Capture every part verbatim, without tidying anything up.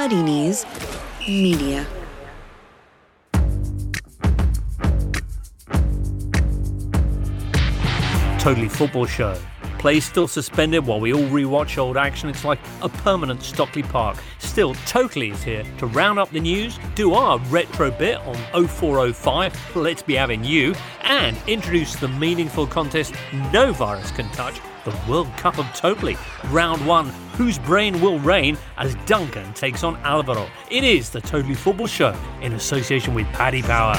Ardini's Media. Totally Football Show. Play still suspended while we all rewatch old action. It's like a permanent Stockley Park. Still, Totally is here to round up the news, do our retro bit on oh four oh five, Let's Be Having You, and introduce the meaningful contest no virus can touch, the World Cup of Totally. Round one, whose brain will reign as Duncan takes on Alvaro. It is the Totally Football Show in association with Paddy Power.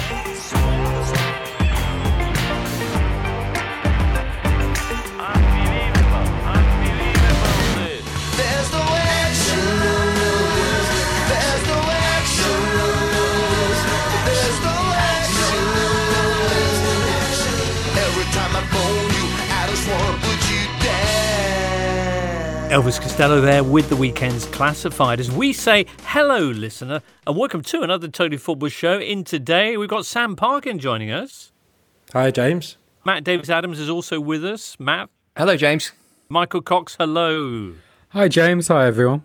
Elvis Costello there with the weekend's classified as we say hello, listener, and welcome to another Totally Football Show. In today, we've got Sam Parkin joining us. Hi, James. Matt Davis-Adams is also with us. Matt. Hello, James. Michael Cox, hello. Hi, James. Hi, everyone.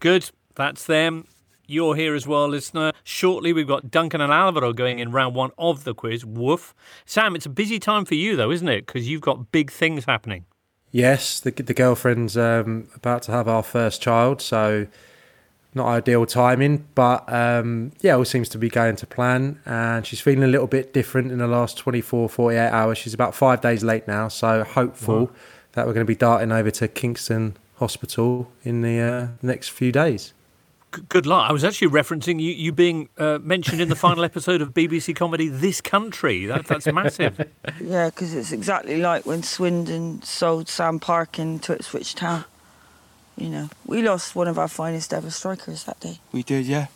Good. That's them. You're here as well, listener. Shortly, we've got Duncan and Alvaro going in round one of the quiz. Woof. Sam, it's a busy time for you, though, isn't it? Because you've got big things happening. Yes, the the girlfriend's um, about to have our first child, so not ideal timing, but um, yeah, all seems to be going to plan, and she's feeling a little bit different in the last twenty-four, forty-eight hours. She's about five days late now, so hopeful wow. that we're going to be darting over to Kingston Hospital in the uh, next few days. G- good luck. I was actually referencing you, you being uh, mentioned in the final episode of B B C comedy This Country. That, that's massive. Yeah, because it's exactly like when Swindon sold Sam Parkin to Ipswich Town. You know, we lost one of our finest ever strikers that day. We did, yeah.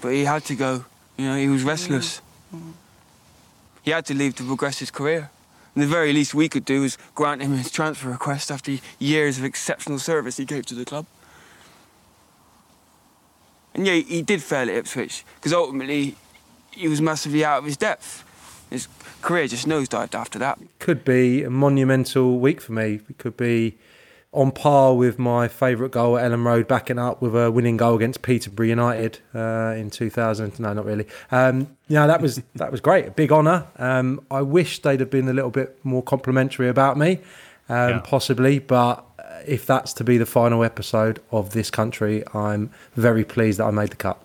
But he had to go. You know, he was restless. Mm-hmm. He had to leave to progress his career. And the very least we could do was grant him his transfer request after years of exceptional service he gave to the club. And yeah, he did fail at Ipswich, because ultimately he was massively out of his depth. His career just nosedived after that. Could be a monumental week for me. It could be on par with my favourite goal at Elland Road, backing up with a winning goal against Peterborough United uh, in two thousand. No, not really. Um, yeah, that was that was great. A big honour. Um, I wish they'd have been a little bit more complimentary about me, um, yeah. possibly, but... If that's to be the final episode of This Country, I'm very pleased that I made the cut.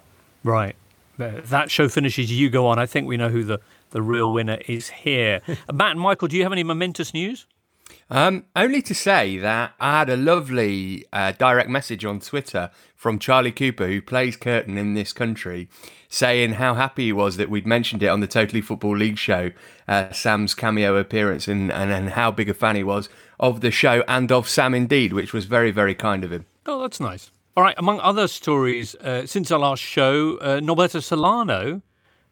Right. That show finishes, you go on. I think we know who the, the real winner is here. Matt and Michael, do you have any momentous news? Um, only to say that I had a lovely uh, direct message on Twitter from Charlie Cooper, who plays Curtin in This Country, saying how happy he was that we'd mentioned it on the Totally Football League show, uh, Sam's cameo appearance, and, and, and how big a fan he was of the show and of Sam indeed, which was very, very kind of him. Oh, that's nice. All right, among other stories, uh, since our last show, uh, Norberto Solano,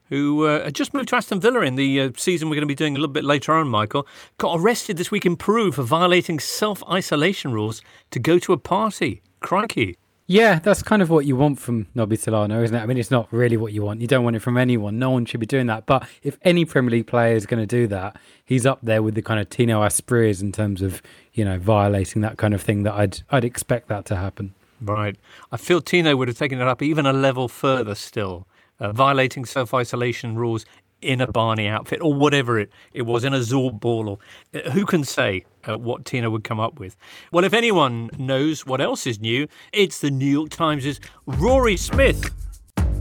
who uh, just moved to Aston Villa in the uh, season we're going to be doing a little bit later on, Michael, got arrested this week in Peru for violating self-isolation rules to go to a party. Crikey. Yeah, that's kind of what you want from Nobby Solano, isn't it? I mean, it's not really what you want. You don't want it from anyone. No one should be doing that. But if any Premier League player is going to do that, he's up there with the kind of Tino Aspires in terms of, you know, violating that kind of thing. That I'd I'd expect that to happen. Right. I feel Tino would have taken it up even a level further still. Uh, violating self-isolation rules in a Barney outfit or whatever it, it was, in a Zorb ball. Or, uh, who can say uh, what Tina would come up with? Well, if anyone knows what else is new, it's the New York Times' Rory Smith.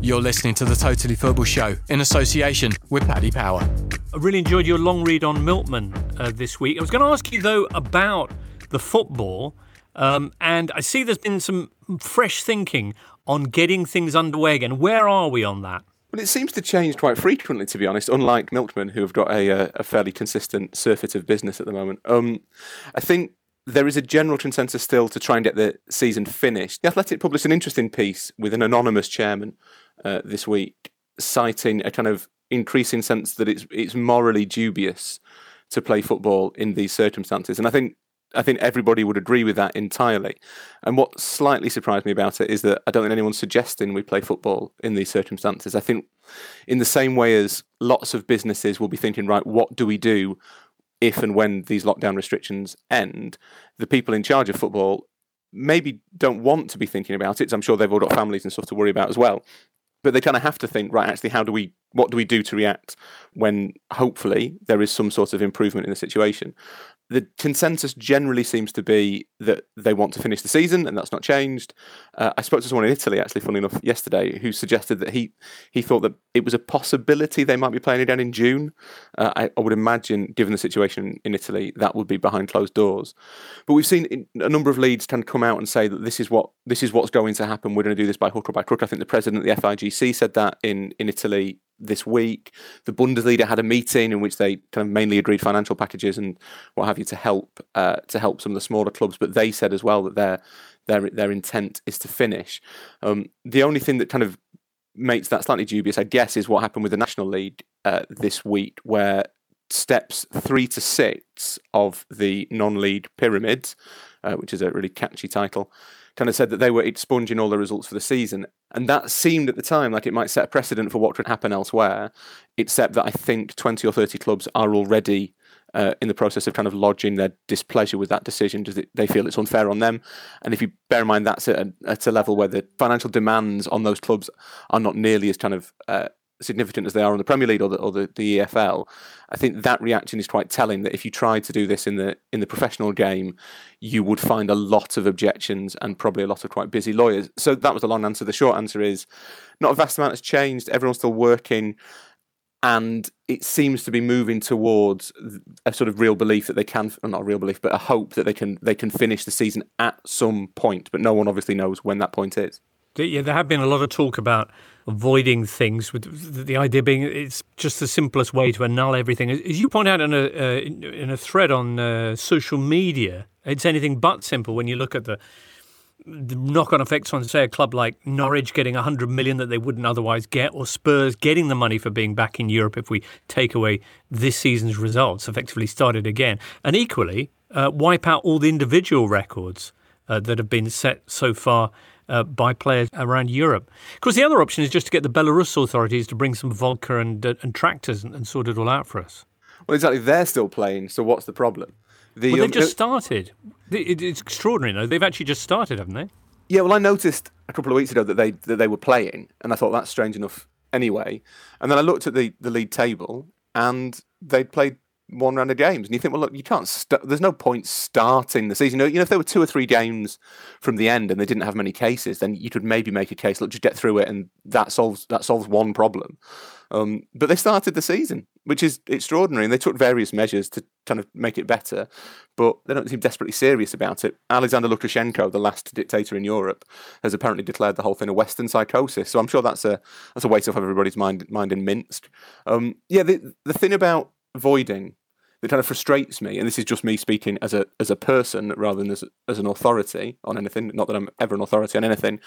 You're listening to the Totally Football Show in association with Paddy Power. I really enjoyed your long read on Milkman uh, this week. I was going to ask you, though, about the football, um, and I see there's been some fresh thinking on getting things underway again. Where are we on that? Well, it seems to change quite frequently, to be honest, unlike Milkman, who have got a, a fairly consistent surfeit of business at the moment. Um, I think there is a general consensus still to try and get the season finished. The Athletic published an interesting piece with an anonymous chairman uh, this week, citing a kind of increasing sense that it's it's morally dubious to play football in these circumstances. And I think I think everybody would agree with that entirely. And what slightly surprised me about it is that I don't think anyone's suggesting we play football in these circumstances. I think in the same way as lots of businesses will be thinking, right, what do we do if and when these lockdown restrictions end? The people in charge of football maybe don't want to be thinking about it. I'm sure they've all got families and stuff to worry about as well. But they kind of have to think, right, actually, how do we, what do we do to react when hopefully there is some sort of improvement in the situation? The consensus generally seems to be that they want to finish the season, and that's not changed. Uh, I spoke to someone in Italy, actually, funny enough, yesterday, who suggested that he, he thought that it was a possibility they might be playing again in June. Uh, I, I would imagine, given the situation in Italy, that would be behind closed doors. But we've seen a number of leads kind of come out and say that this is what this is what's going to happen. We're going to do this by hook or by crook. I think the president of the F I G C said that in, in Italy this week. The Bundesliga had a meeting in which they kind of mainly agreed financial packages and what have you to help uh, to help some of the smaller clubs. But they said as well that their their their intent is to finish. Um, the only thing that kind of makes that slightly dubious, I guess, is what happened with the National League uh, this week, where steps three to six of the non-league pyramid, uh, which is a really catchy title, kind of said that they were expunging all the results for the season. And that seemed at the time like it might set a precedent for what could happen elsewhere, except that I think twenty or thirty clubs are already uh, in the process of kind of lodging their displeasure with that decision because they feel it's unfair on them. And if you bear in mind that's at a, at a level where the financial demands on those clubs are not nearly as kind of uh, significant as they are on the Premier League or the, or the, the E F L, I think that reaction is quite telling. That if you tried to do this in the in the professional game, you would find a lot of objections and probably a lot of quite busy lawyers. So that was the long answer. The short answer is not a vast amount has changed. Everyone's still working, and it seems to be moving towards a sort of real belief that they can, well, not a real belief, but a hope that they can they can finish the season at some point. But no one obviously knows when that point is. Yeah, there have been a lot of talk about avoiding things, with the idea being it's just the simplest way to annul everything. As you point out in a uh, in a thread on uh, social media, it's anything but simple when you look at the, the knock-on effects on, say, a club like Norwich getting one hundred million that they wouldn't otherwise get, or Spurs getting the money for being back in Europe if we take away this season's results, effectively started again. And equally, uh, wipe out all the individual records uh, that have been set so far Uh, by players around Europe. Of course, the other option is just to get the Belarus authorities to bring some vodka and, uh, and tractors and, and sort it all out for us. Well, exactly. They're still playing, so what's the problem? The, well, they've um, just started. It's extraordinary, though. They've actually just started, haven't they? Yeah, well, I noticed a couple of weeks ago that they that they were playing, and I thought that's strange enough anyway. And then I looked at the, the league table, and they'd played one round of games, and you think, well, look, you can't. St- there's no point starting the season. You know, you know, if there were two or three games from the end, and they didn't have many cases, then you could maybe make a case. Look, just get through it, and that solves that solves one problem. Um, but they started the season, which is extraordinary, and they took various measures to kind of make it better. But they don't seem desperately serious about it. Alexander Lukashenko, the last dictator in Europe, has apparently declared the whole thing a Western psychosis. So I'm sure that's a that's a weight off of everybody's mind mind in Minsk. Um, yeah, the the thing about avoiding that kind of frustrates me, and this is just me speaking as a as a person rather than as as an authority on anything, not that I'm ever an authority on anything,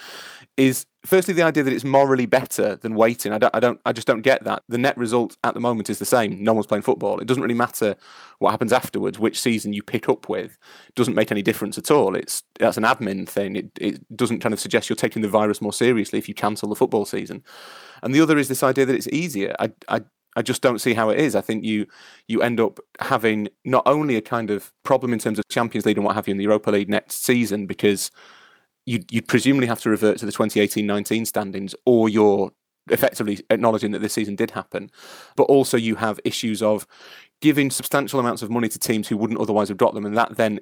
is firstly the idea that it's morally better than waiting. I don't, I don't, I just don't get that. The net result at the moment is the same. No one's playing football. It doesn't really matter what happens afterwards. Which season you pick up with doesn't make any difference at all. It's that's an admin thing. It it doesn't kind of suggest you're taking the virus more seriously if you cancel the football season. And the other is this idea that it's easier. I I. I just don't see how it is. I think you you end up having not only a kind of problem in terms of Champions League and what have you in the Europa League next season, because you you'd presumably have to revert to the twenty eighteen nineteen standings, or you're effectively acknowledging that this season did happen. But also you have issues of giving substantial amounts of money to teams who wouldn't otherwise have got them, and that then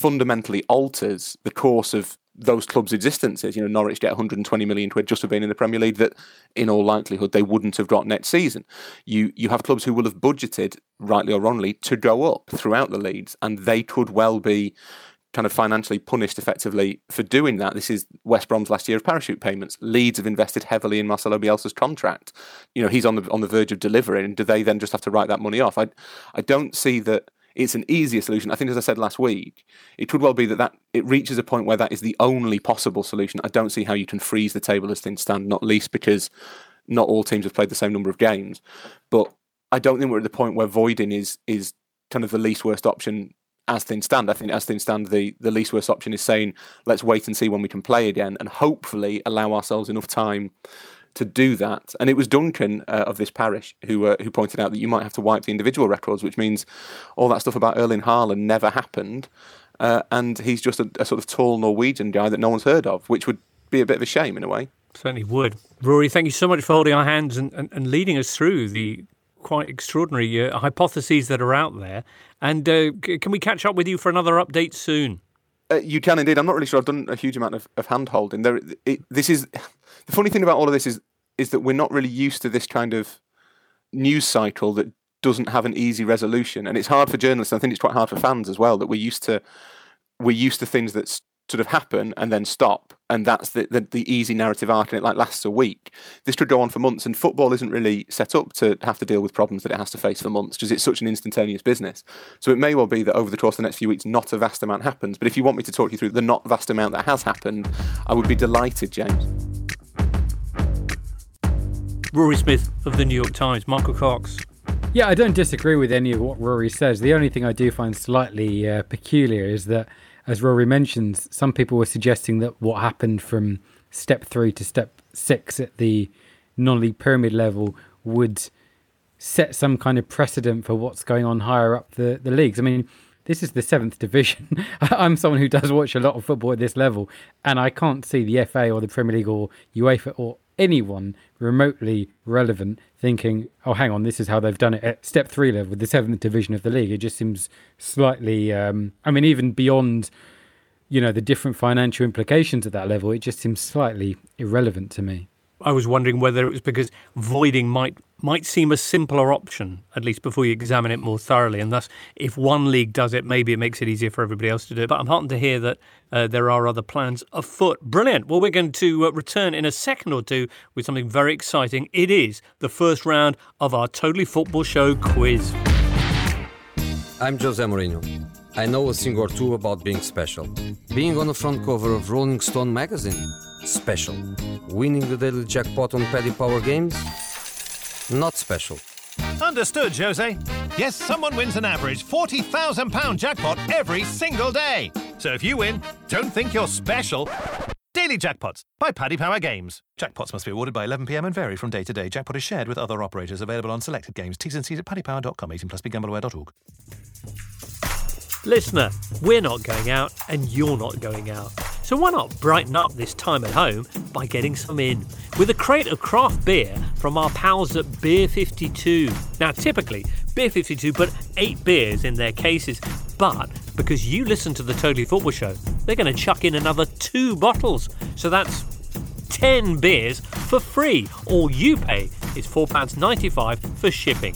fundamentally alters the course of those clubs' existences. You know, Norwich get one hundred twenty million quid just for being in the Premier League that in all likelihood they wouldn't have got next season. You you have clubs who will have budgeted, rightly or wrongly, to go up throughout the leagues, and they could well be kind of financially punished effectively for doing that. This is West Brom's last year of parachute payments. Leeds have invested heavily in Marcelo Bielsa's contract. You know, he's on the on the verge of delivering, and do they then just have to write that money off? I I don't see that it's an easier solution. I think, as I said last week, it could well be that, that it reaches a point where that is the only possible solution. I don't see how you can freeze the table as things stand, not least because not all teams have played the same number of games. But I don't think we're at the point where voiding is is kind of the least worst option as things stand. I think as things stand, the, the least worst option is saying, let's wait and see when we can play again and hopefully allow ourselves enough time to do that. And it was Duncan uh, of this parish who uh, who pointed out that you might have to wipe the individual records, which means all that stuff about Erling Haaland never happened, uh, and he's just a, a sort of tall Norwegian guy that no one's heard of, which would be a bit of a shame in a way. Certainly would. Rory, thank you so much for holding our hands and, and, and leading us through the quite extraordinary uh, hypotheses that are out there. And uh, c- can we catch up with you for another update soon? Uh, you can indeed. I'm not really sure I've done a huge amount of, of hand-holding. There, it, this is, the funny thing about all of this is is that we're not really used to this kind of news cycle that doesn't have an easy resolution. And it's hard for journalists, and I think it's quite hard for fans as well, that we're used to, we're used to things that sort of happen and then stop, and that's the, the the easy narrative arc, and it like lasts a week. This could go on for months, and football isn't really set up to have to deal with problems that it has to face for months because it's such an instantaneous business. So it may well be that over the course of the next few weeks, not a vast amount happens. But if you want me to talk you through the not vast amount that has happened, I would be delighted, James. Rory Smith of the New York Times, Michael Cox. Yeah, I don't disagree with any of what Rory says. The only thing I do find slightly uh, peculiar is that, as Rory mentions, some people were suggesting that what happened from step three to step six at the non-league pyramid level would set some kind of precedent for what's going on higher up the, the leagues. I mean, this is the seventh division. I'm someone who does watch a lot of football at this level, and I can't see the F A or the Premier League or UEFA or anyone remotely relevant thinking, oh, hang on, this is how they've done it at step three level, the seventh division of the league. It just seems slightly, um, I mean, even beyond, you know, the different financial implications at that level, it just seems slightly irrelevant to me. I was wondering whether it was because voiding might might seem a simpler option, at least before you examine it more thoroughly. And thus, if one league does it, maybe it makes it easier for everybody else to do it. But I'm heartened to hear that uh, there are other plans afoot. Brilliant. Well, we're going to uh, return in a second or two with something very exciting. It is the first round of our Totally Football Show quiz. I'm Jose Mourinho. I know a thing or two about being special. Being on the front cover of Rolling Stone magazine, special. Winning the daily jackpot on Paddy Power Games, not special. Understood, Jose. Yes, someone wins an average forty thousand pounds jackpot every single day. So if you win, don't think you're special. Daily Jackpots by Paddy Power Games. Jackpots must be awarded by eleven p.m. and vary from day to day. Jackpot is shared with other operators. Available on selected games. T's and C's at paddy power dot com. eighteen plus. Be gamble aware dot org. Listener, we're not going out and you're not going out. So why not brighten up this time at home by getting some in with a crate of craft beer from our pals at Beer fifty-two. Now, typically, Beer fifty-two put eight beers in their cases, but because you listen to the Totally Football Show, they're going to chuck in another two bottles. So that's ten beers for free. All you pay is four pounds ninety-five for shipping.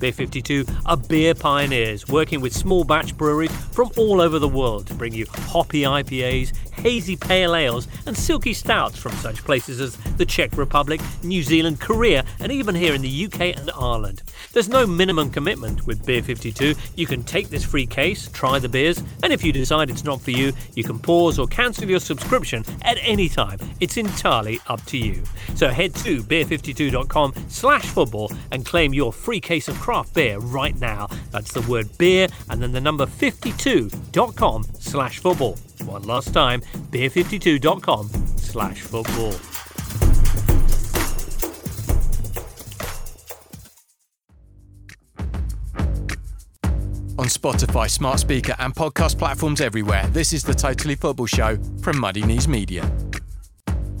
Beer fifty-two are beer pioneers, working with small batch breweries from all over the world to bring you hoppy I P As, hazy pale ales and silky stouts from such places as the Czech Republic, New Zealand, Korea and even here in the U K and Ireland. There's no minimum commitment with Beer fifty-two. You can take this free case, try the beers, and if you decide it's not for you, you can pause or cancel your subscription at any time. It's entirely up to you. So head to beer fifty-two dot com slash football and claim your free case of craft beer right now. That's the word beer and then the number fifty-two dot com slash football. One last time, beer fifty-two dot com slash football. On Spotify, smart speaker and podcast platforms everywhere, this is the Totally Football Show from Ardini's Media.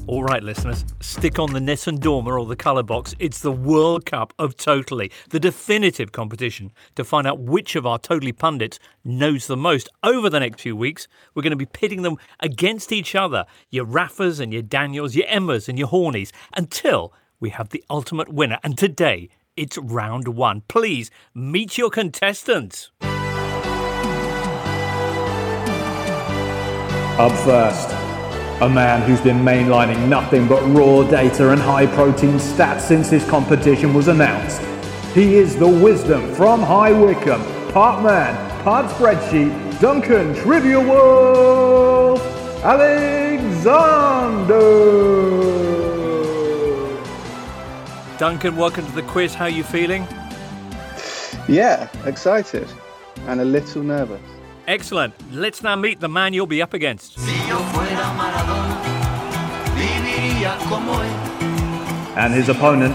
All right, listeners, stick on the net and dormer or the colour box. It's the World Cup of Totally, the definitive competition to find out which of our Totally pundits knows the most. Over the next few weeks, we're going to be pitting them against each other, your Raffas and your Daniels, your Emmas and your Hornies, until we have the ultimate winner. And today, it's round one. Please, meet your contestants. Up first, a man who's been mainlining nothing but raw data and high-protein stats since his competition was announced. He is the wisdom from High Wycombe, part man, part spreadsheet, Duncan Trivial World Alexander. Duncan, welcome to the quiz. How are you feeling? Yeah, excited and a little nervous. Excellent. Let's now meet the man you'll be up against. And his opponent,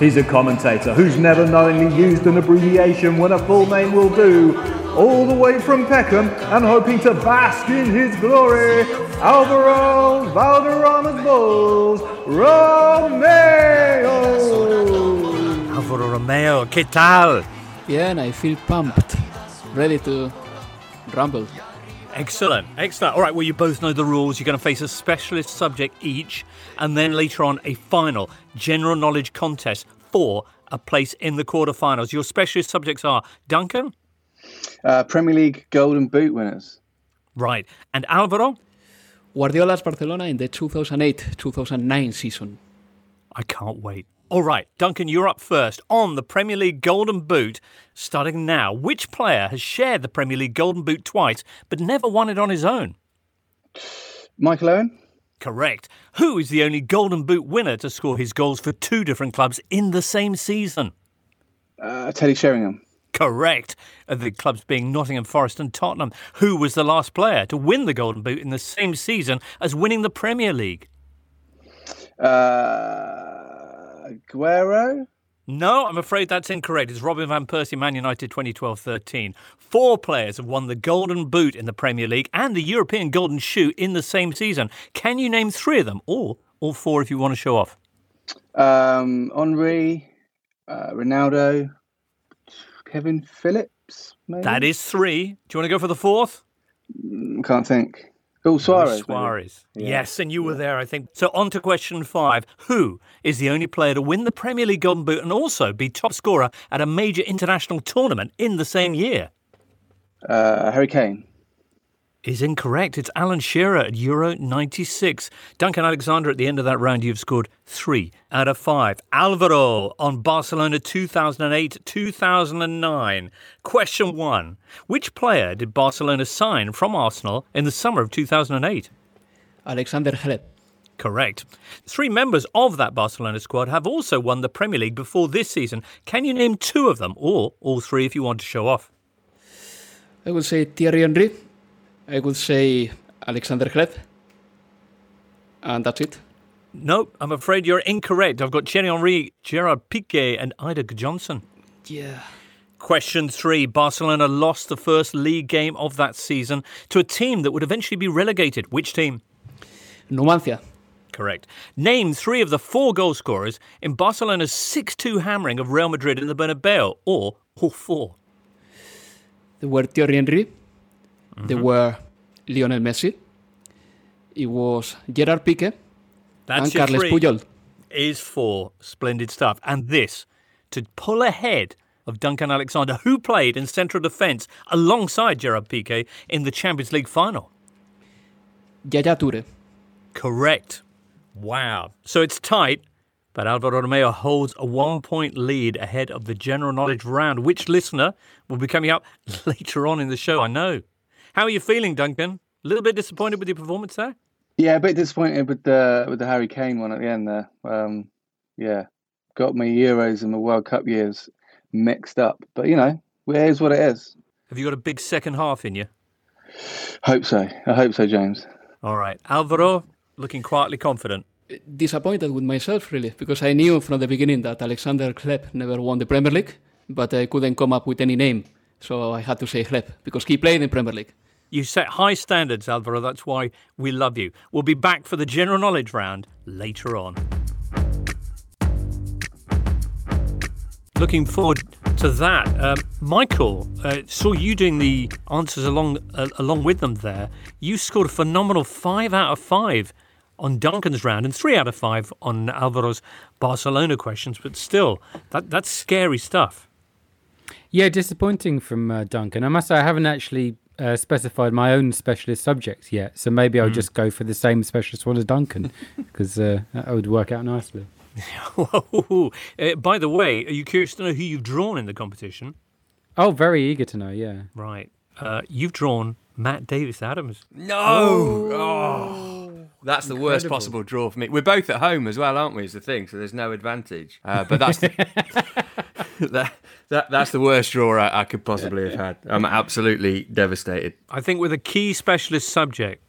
he's a commentator who's never knowingly used an abbreviation when a full name will do, all the way from Peckham and hoping to bask in his glory, Alvaro Valderrama's balls, Romeo! Alvaro Romeo, ¿qué tal? Yeah, and I feel pumped, ready to rumble. Excellent, excellent. All right, well, you both know the rules. You're going to face a specialist subject each, and then later on a final general knowledge contest for a place in the quarterfinals. Your specialist subjects are, Duncan? Uh, Premier League Golden Boot winners. Right. And Alvaro? Guardiola's Barcelona in the two thousand eight two thousand nine season. I can't wait. All right, Duncan, you're up first on the Premier League Golden Boot. Starting now, which player has shared the Premier League Golden Boot twice but never won it on his own? Michael Owen. Correct. Who is the only Golden Boot winner to score his goals for two different clubs in the same season? Uh, Teddy Sheringham. Correct. The clubs being Nottingham Forest and Tottenham. Who was the last player to win the Golden Boot in the same season as winning the Premier League? Uh, Aguero? No, I'm afraid that's incorrect. It's Robin van Persie, Man United, twenty twelve thirteen. Four players have won the Golden Boot in the Premier League and the European Golden Shoe in the same season. Can you name three of them? Or all four if you want to show off. Um, Henri, uh, Ronaldo... Kevin Phillips, maybe? That is three. Do you want to go for the fourth? Can't think. Oh, Suarez. No, Suarez. Yeah. Yes, and you were yeah. there, I think. So on to question five. Who is the only player to win the Premier League Golden Boot and also be top scorer at a major international tournament in the same year? Uh, Harry Kane. Is incorrect. It's Alan Shearer at Euro ninety-six. Duncan Alexander, at the end of that round, you've scored three out of five. Alvaro on Barcelona two thousand eight two thousand nine. Question one. Which player did Barcelona sign from Arsenal in the summer of two thousand eight? Alexander Halep. Correct. Three members of that Barcelona squad have also won the Premier League before this season. Can you name two of them, or all three if you want to show off? I would say Thierry Henry. I would say Alexander Halep. And that's it. No, I'm afraid you're incorrect. I've got Thierry Henry, Gerard Piqué and Ida Johnson. Yeah. Question three. Barcelona lost the first league game of that season to a team that would eventually be relegated. Which team? Numancia. Correct. Name three of the four goal scorers in Barcelona's six two hammering of Real Madrid in the Bernabeu, or all four. They were Thierry Henry. Mm-hmm. They were Lionel Messi. It was Gerard Piqué. That's and Carles Puyol. Is four. Splendid stuff. And this, to pull ahead of Duncan Alexander, who played in central defence alongside Gerard Piqué in the Champions League final. Yaya Toure. Correct. Wow. So it's tight, but Alvaro Romeo holds a one-point lead ahead of the general knowledge round, which listener will be coming up later on in the show, I know. How are you feeling, Duncan? A little bit disappointed with your performance there? Yeah, a bit disappointed with the with the Harry Kane one at the end there. Um, yeah, got my Euros and my World Cup years mixed up. But, you know, it is what it is. Have you got a big second half in you? Hope so. I hope so, James. All right. Alvaro, looking quietly confident. Disappointed with myself, really, because I knew from the beginning that Alexander Halep never won the Premier League, but I couldn't come up with any name. So I had to say Halep, because he played in Premier League. You set high standards, Alvaro. That's why we love you. We'll be back for the general knowledge round later on. Looking forward to that. Um, Michael, uh, saw you doing the answers along uh, along with them there. You scored a phenomenal five out of five on Duncan's round and three out of five on Alvaro's Barcelona questions. But still, that that's scary stuff. Yeah, disappointing from uh, Duncan. I must say I haven't actually... Uh, specified my own specialist subjects yet, so maybe I'll mm. just go for the same specialist one as Duncan, because uh, that would work out nicely. uh, by the way, are you curious to know who you've drawn in the competition? Oh, very eager to know, yeah. Right. Uh, you've drawn Matt Davis-Adams. No! Oh! oh. That's the Incredible. worst possible draw for me. We're both at home as well, aren't we, is the thing, so there's no advantage. Uh, but that's... the- That, that that's the worst draw I, I could possibly have had. I'm absolutely devastated. I think with a key specialist subject,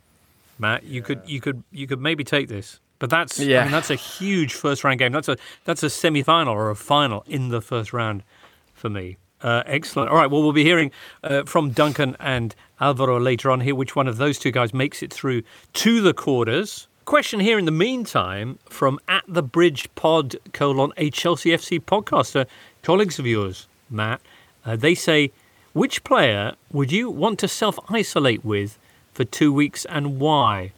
Matt, you yeah. could you could you could maybe take this. But that's yeah. I mean, that's a huge first round game. That's a that's a semi final or a final in the first round for me. Uh, excellent. All right, well, we'll be hearing uh, from Duncan and Alvaro later on here which one of those two guys makes it through to the quarters. Question here in the meantime from at the Bridge Pod colon a Chelsea F C podcaster, colleagues of yours, Matt. Uh, they say, which player would you want to self-isolate with for two weeks and why?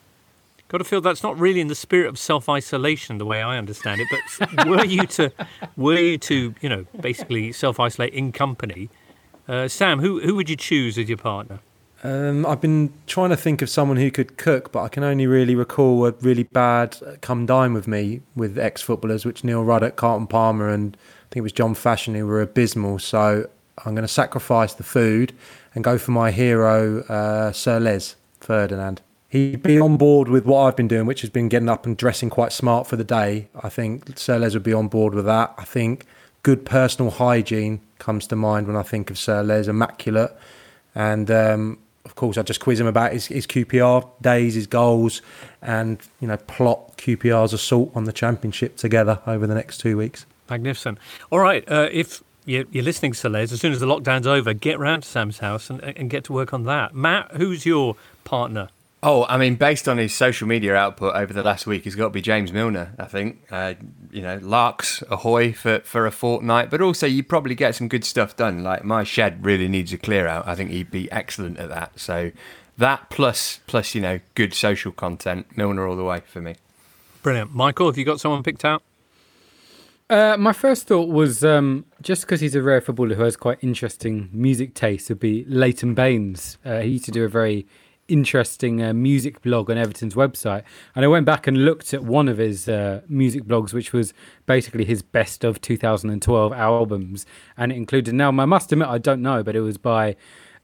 Got to feel that's not really in the spirit of self-isolation, the way I understand it. But were you to, were you to, you know, basically self-isolate in company, uh, Sam, who who would you choose as your partner? Um, I've been trying to think of someone who could cook, but I can only really recall a really bad come dine with me with ex-footballers, which Neil Ruddock, Carlton Palmer, and I think it was John Fashion, who were abysmal. So I'm going to sacrifice the food and go for my hero, uh, Sir Les Ferdinand. He'd be on board with what I've been doing, which has been getting up and dressing quite smart for the day. I think Sir Les would be on board with that. I think good personal hygiene comes to mind when I think of Sir Les, immaculate. And, um, of course, I just quiz him about his, his Q P R days, his goals, and, you know, plot Q P R's assault on the championship together over the next two weeks. Magnificent. All right, uh, if you're listening, Sir Les, as soon as the lockdown's over, get round to Sam's house and, and get to work on that. Matt, who's your partner? Oh, I mean, based on his social media output over the last week, it's got to be James Milner, I think. Uh, you know, larks, ahoy for, for a fortnight. But also, you probably get some good stuff done. Like, my shed really needs a clear out. I think he'd be excellent at that. So that plus, plus you know, good social content. Milner all the way for me. Brilliant. Michael, have you got someone picked out? Uh, my first thought was, um, just because he's a rare footballer who has quite interesting music taste, would be Leighton Baines. Uh, he used to do a very... interesting uh, music blog on Everton's website, and I went back and looked at one of his uh, music blogs, which was basically his best of two thousand twelve albums, and it included, now I must admit I don't know, but it was by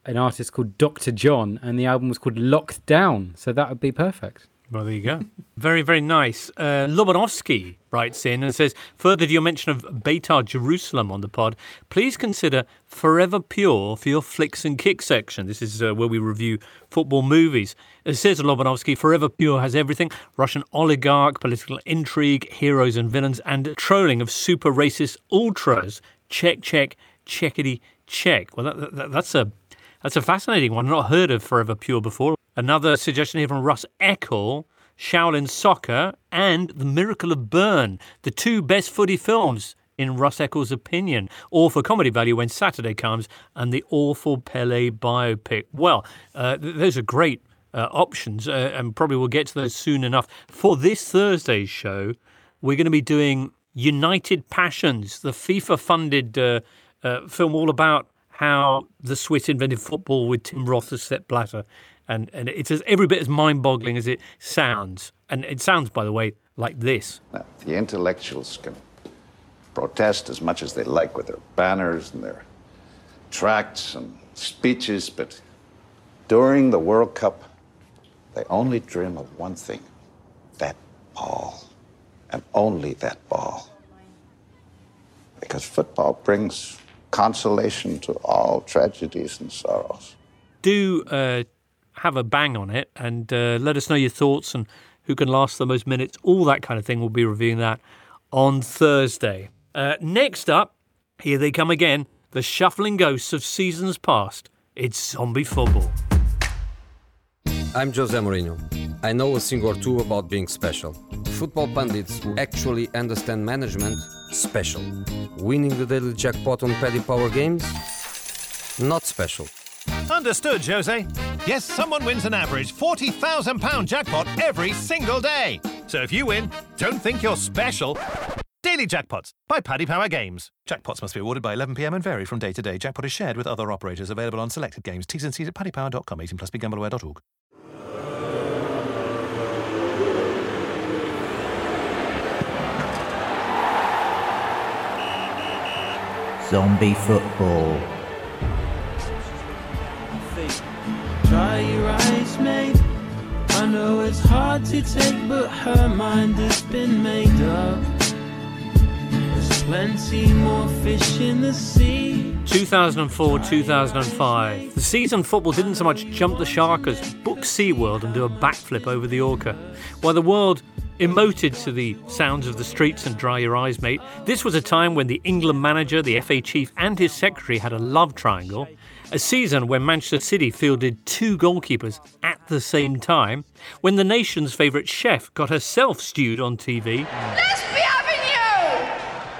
an artist called Doctor John, and the album was called Locked Down, so that would be perfect. Well, there you go. Very, very nice. uh, Lobanovsky writes in and says, further to your mention of Beitar Jerusalem on the pod, please consider Forever Pure for your flicks and kicks section. This is uh, where we review football movies. It says Lobanovsky, Forever Pure has everything: Russian oligarch, political intrigue, heroes and villains, and trolling of super racist ultras. Check, check, checkity, check. Well, that, that, that's a that's a fascinating one. I've not heard of Forever Pure before. Another suggestion here from Russ Eckel, Shaolin Soccer and The Miracle of Bern, the two best footy films in Russ Eckel's opinion, all for comedy value when Saturday comes, and the awful Pele biopic. Well, uh, th- those are great uh, options, uh, and probably we'll get to those soon enough. For this Thursday's show, we're going to be doing United Passions, the FIFA-funded uh, uh, film all about how the Swiss invented football with Tim Roth's Sepp Blatter. And, and it's as, every bit as mind-boggling as it sounds. And it sounds, by the way, like this. Now, the intellectuals can protest as much as they like with their banners and their tracts and speeches, but during the World Cup, they only dream of one thing, that ball, and only that ball. Because football brings consolation to all tragedies and sorrows. Do... Uh, have a bang on it and uh, let us know your thoughts and who can last the most minutes, all that kind of thing. We'll be reviewing that on Thursday. Uh, next up, here they come again, the shuffling ghosts of seasons past. It's zombie football. I'm Jose Mourinho. I know a thing or two about being special. Football pundits who actually understand management, special. Winning the daily jackpot on Paddy Power Games, not special. Understood, Jose. Yes, someone wins an average forty thousand pounds jackpot every single day. So if you win, don't think you're special. Daily Jackpots by Paddy Power Games. Jackpots must be awarded by eleven p.m. and vary from day to day. Jackpot is shared with other operators. Available on selected games. T's and C's at paddy power dot com. eighteen plus. Be gamble aware dot org. Zombie football. Dry your eyes, mate. I know it's hard to take, but her mind has been made up. There's plenty more fish in the sea. two thousand four, two thousand five. The season football didn't so much jump the shark as book SeaWorld and do a backflip over the orca. While the world emoted to the sounds of the streets and Dry Your Eyes, Mate. This was a time when the England manager, the F A chief and his secretary had a love triangle, a season when Manchester City fielded two goalkeepers at the same time, when the nation's favourite chef got herself stewed on T V. Let's be having you!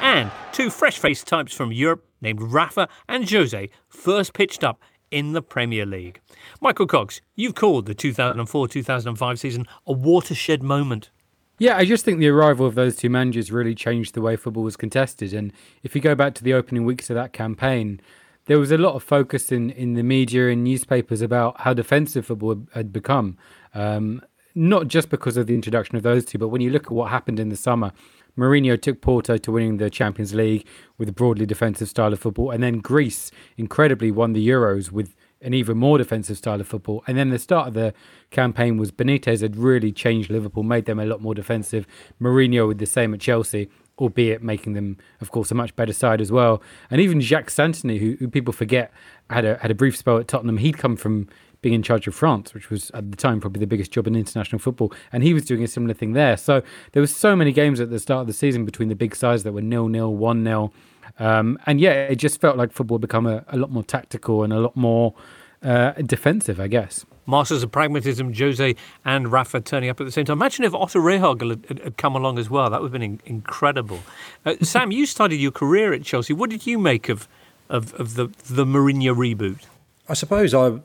And two fresh-faced types from Europe named Rafa and Jose first pitched up in the Premier League. Michael Cox, you've called the two thousand four two thousand five season a watershed moment. Yeah, I just think the arrival of those two managers really changed the way football was contested. And if you go back to the opening weeks of that campaign, there was a lot of focus in, in the media and newspapers about how defensive football had become. Um, not just because of the introduction of those two, but when you look at what happened in the summer, Mourinho took Porto to winning the Champions League with a broadly defensive style of football. And then Greece incredibly won the Euros with an even more defensive style of football. And then the start of the campaign was Benitez had really changed Liverpool, made them a lot more defensive. Mourinho with the same at Chelsea, albeit making them, of course, a much better side as well. And even Jacques Santini, who, who people forget, had a had a brief spell at Tottenham. He'd come from being in charge of France, which was at the time probably the biggest job in international football. And he was doing a similar thing there. So there were so many games at the start of the season between the big sides that were nil-nil, one-nil. Um, and yeah, it just felt like football had become a, a lot more tactical and a lot more uh, defensive, I guess. Masters of pragmatism, Jose and Rafa turning up at the same time. Imagine if Otto Rehhagel had, had come along as well. That would have been in- incredible. Uh, Sam, you started your career at Chelsea. What did you make of, of, of the, the Mourinho reboot? I suppose I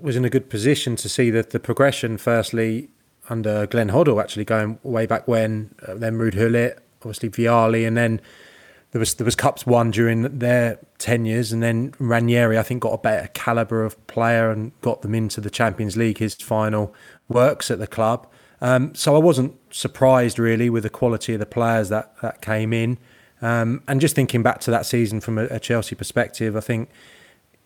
was in a good position to see that the progression, firstly, under Glenn Hoddle, actually going way back when, uh, then Ruud Gullit, obviously Vialli, and then there was there was Cups won during their tenures, and then Ranieri, I think, got a better calibre of player and got them into the Champions League, his final works at the club. Um, so I wasn't surprised, really, with the quality of the players that, that came in. Um, and just thinking back to that season from a, a Chelsea perspective, I think,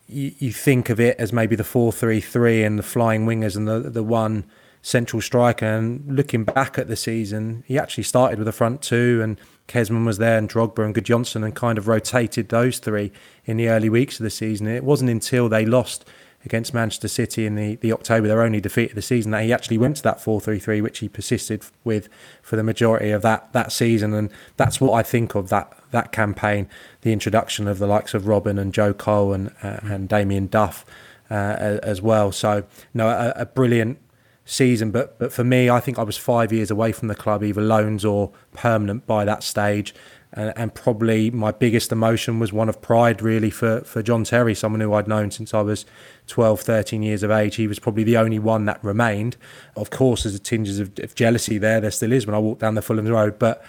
You, you think of it as maybe the four three three and the flying wingers and the the one central striker. And looking back at the season, he actually started with a front two, and Kesman was there and Drogba and Gudjonsson, and kind of rotated those three in the early weeks of the season. And it wasn't until they lost against Manchester City in the, the October, their only defeat of the season, that he actually went to that four three three, which he persisted with for the majority of that that season. And that's what I think of that that campaign, the introduction of the likes of Robin and Joe Cole and uh, and Damien Duff uh, as well. So, no, a, a brilliant season. But, but for me, I think I was five years away from the club, either loans or permanent by that stage. And, and probably my biggest emotion was one of pride, really, for, for John Terry, someone who I'd known since I was twelve, thirteen years of age. He was probably the only one that remained. Of course, there's a tinges of, of jealousy there. There still is when I walk down the Fulham Road. But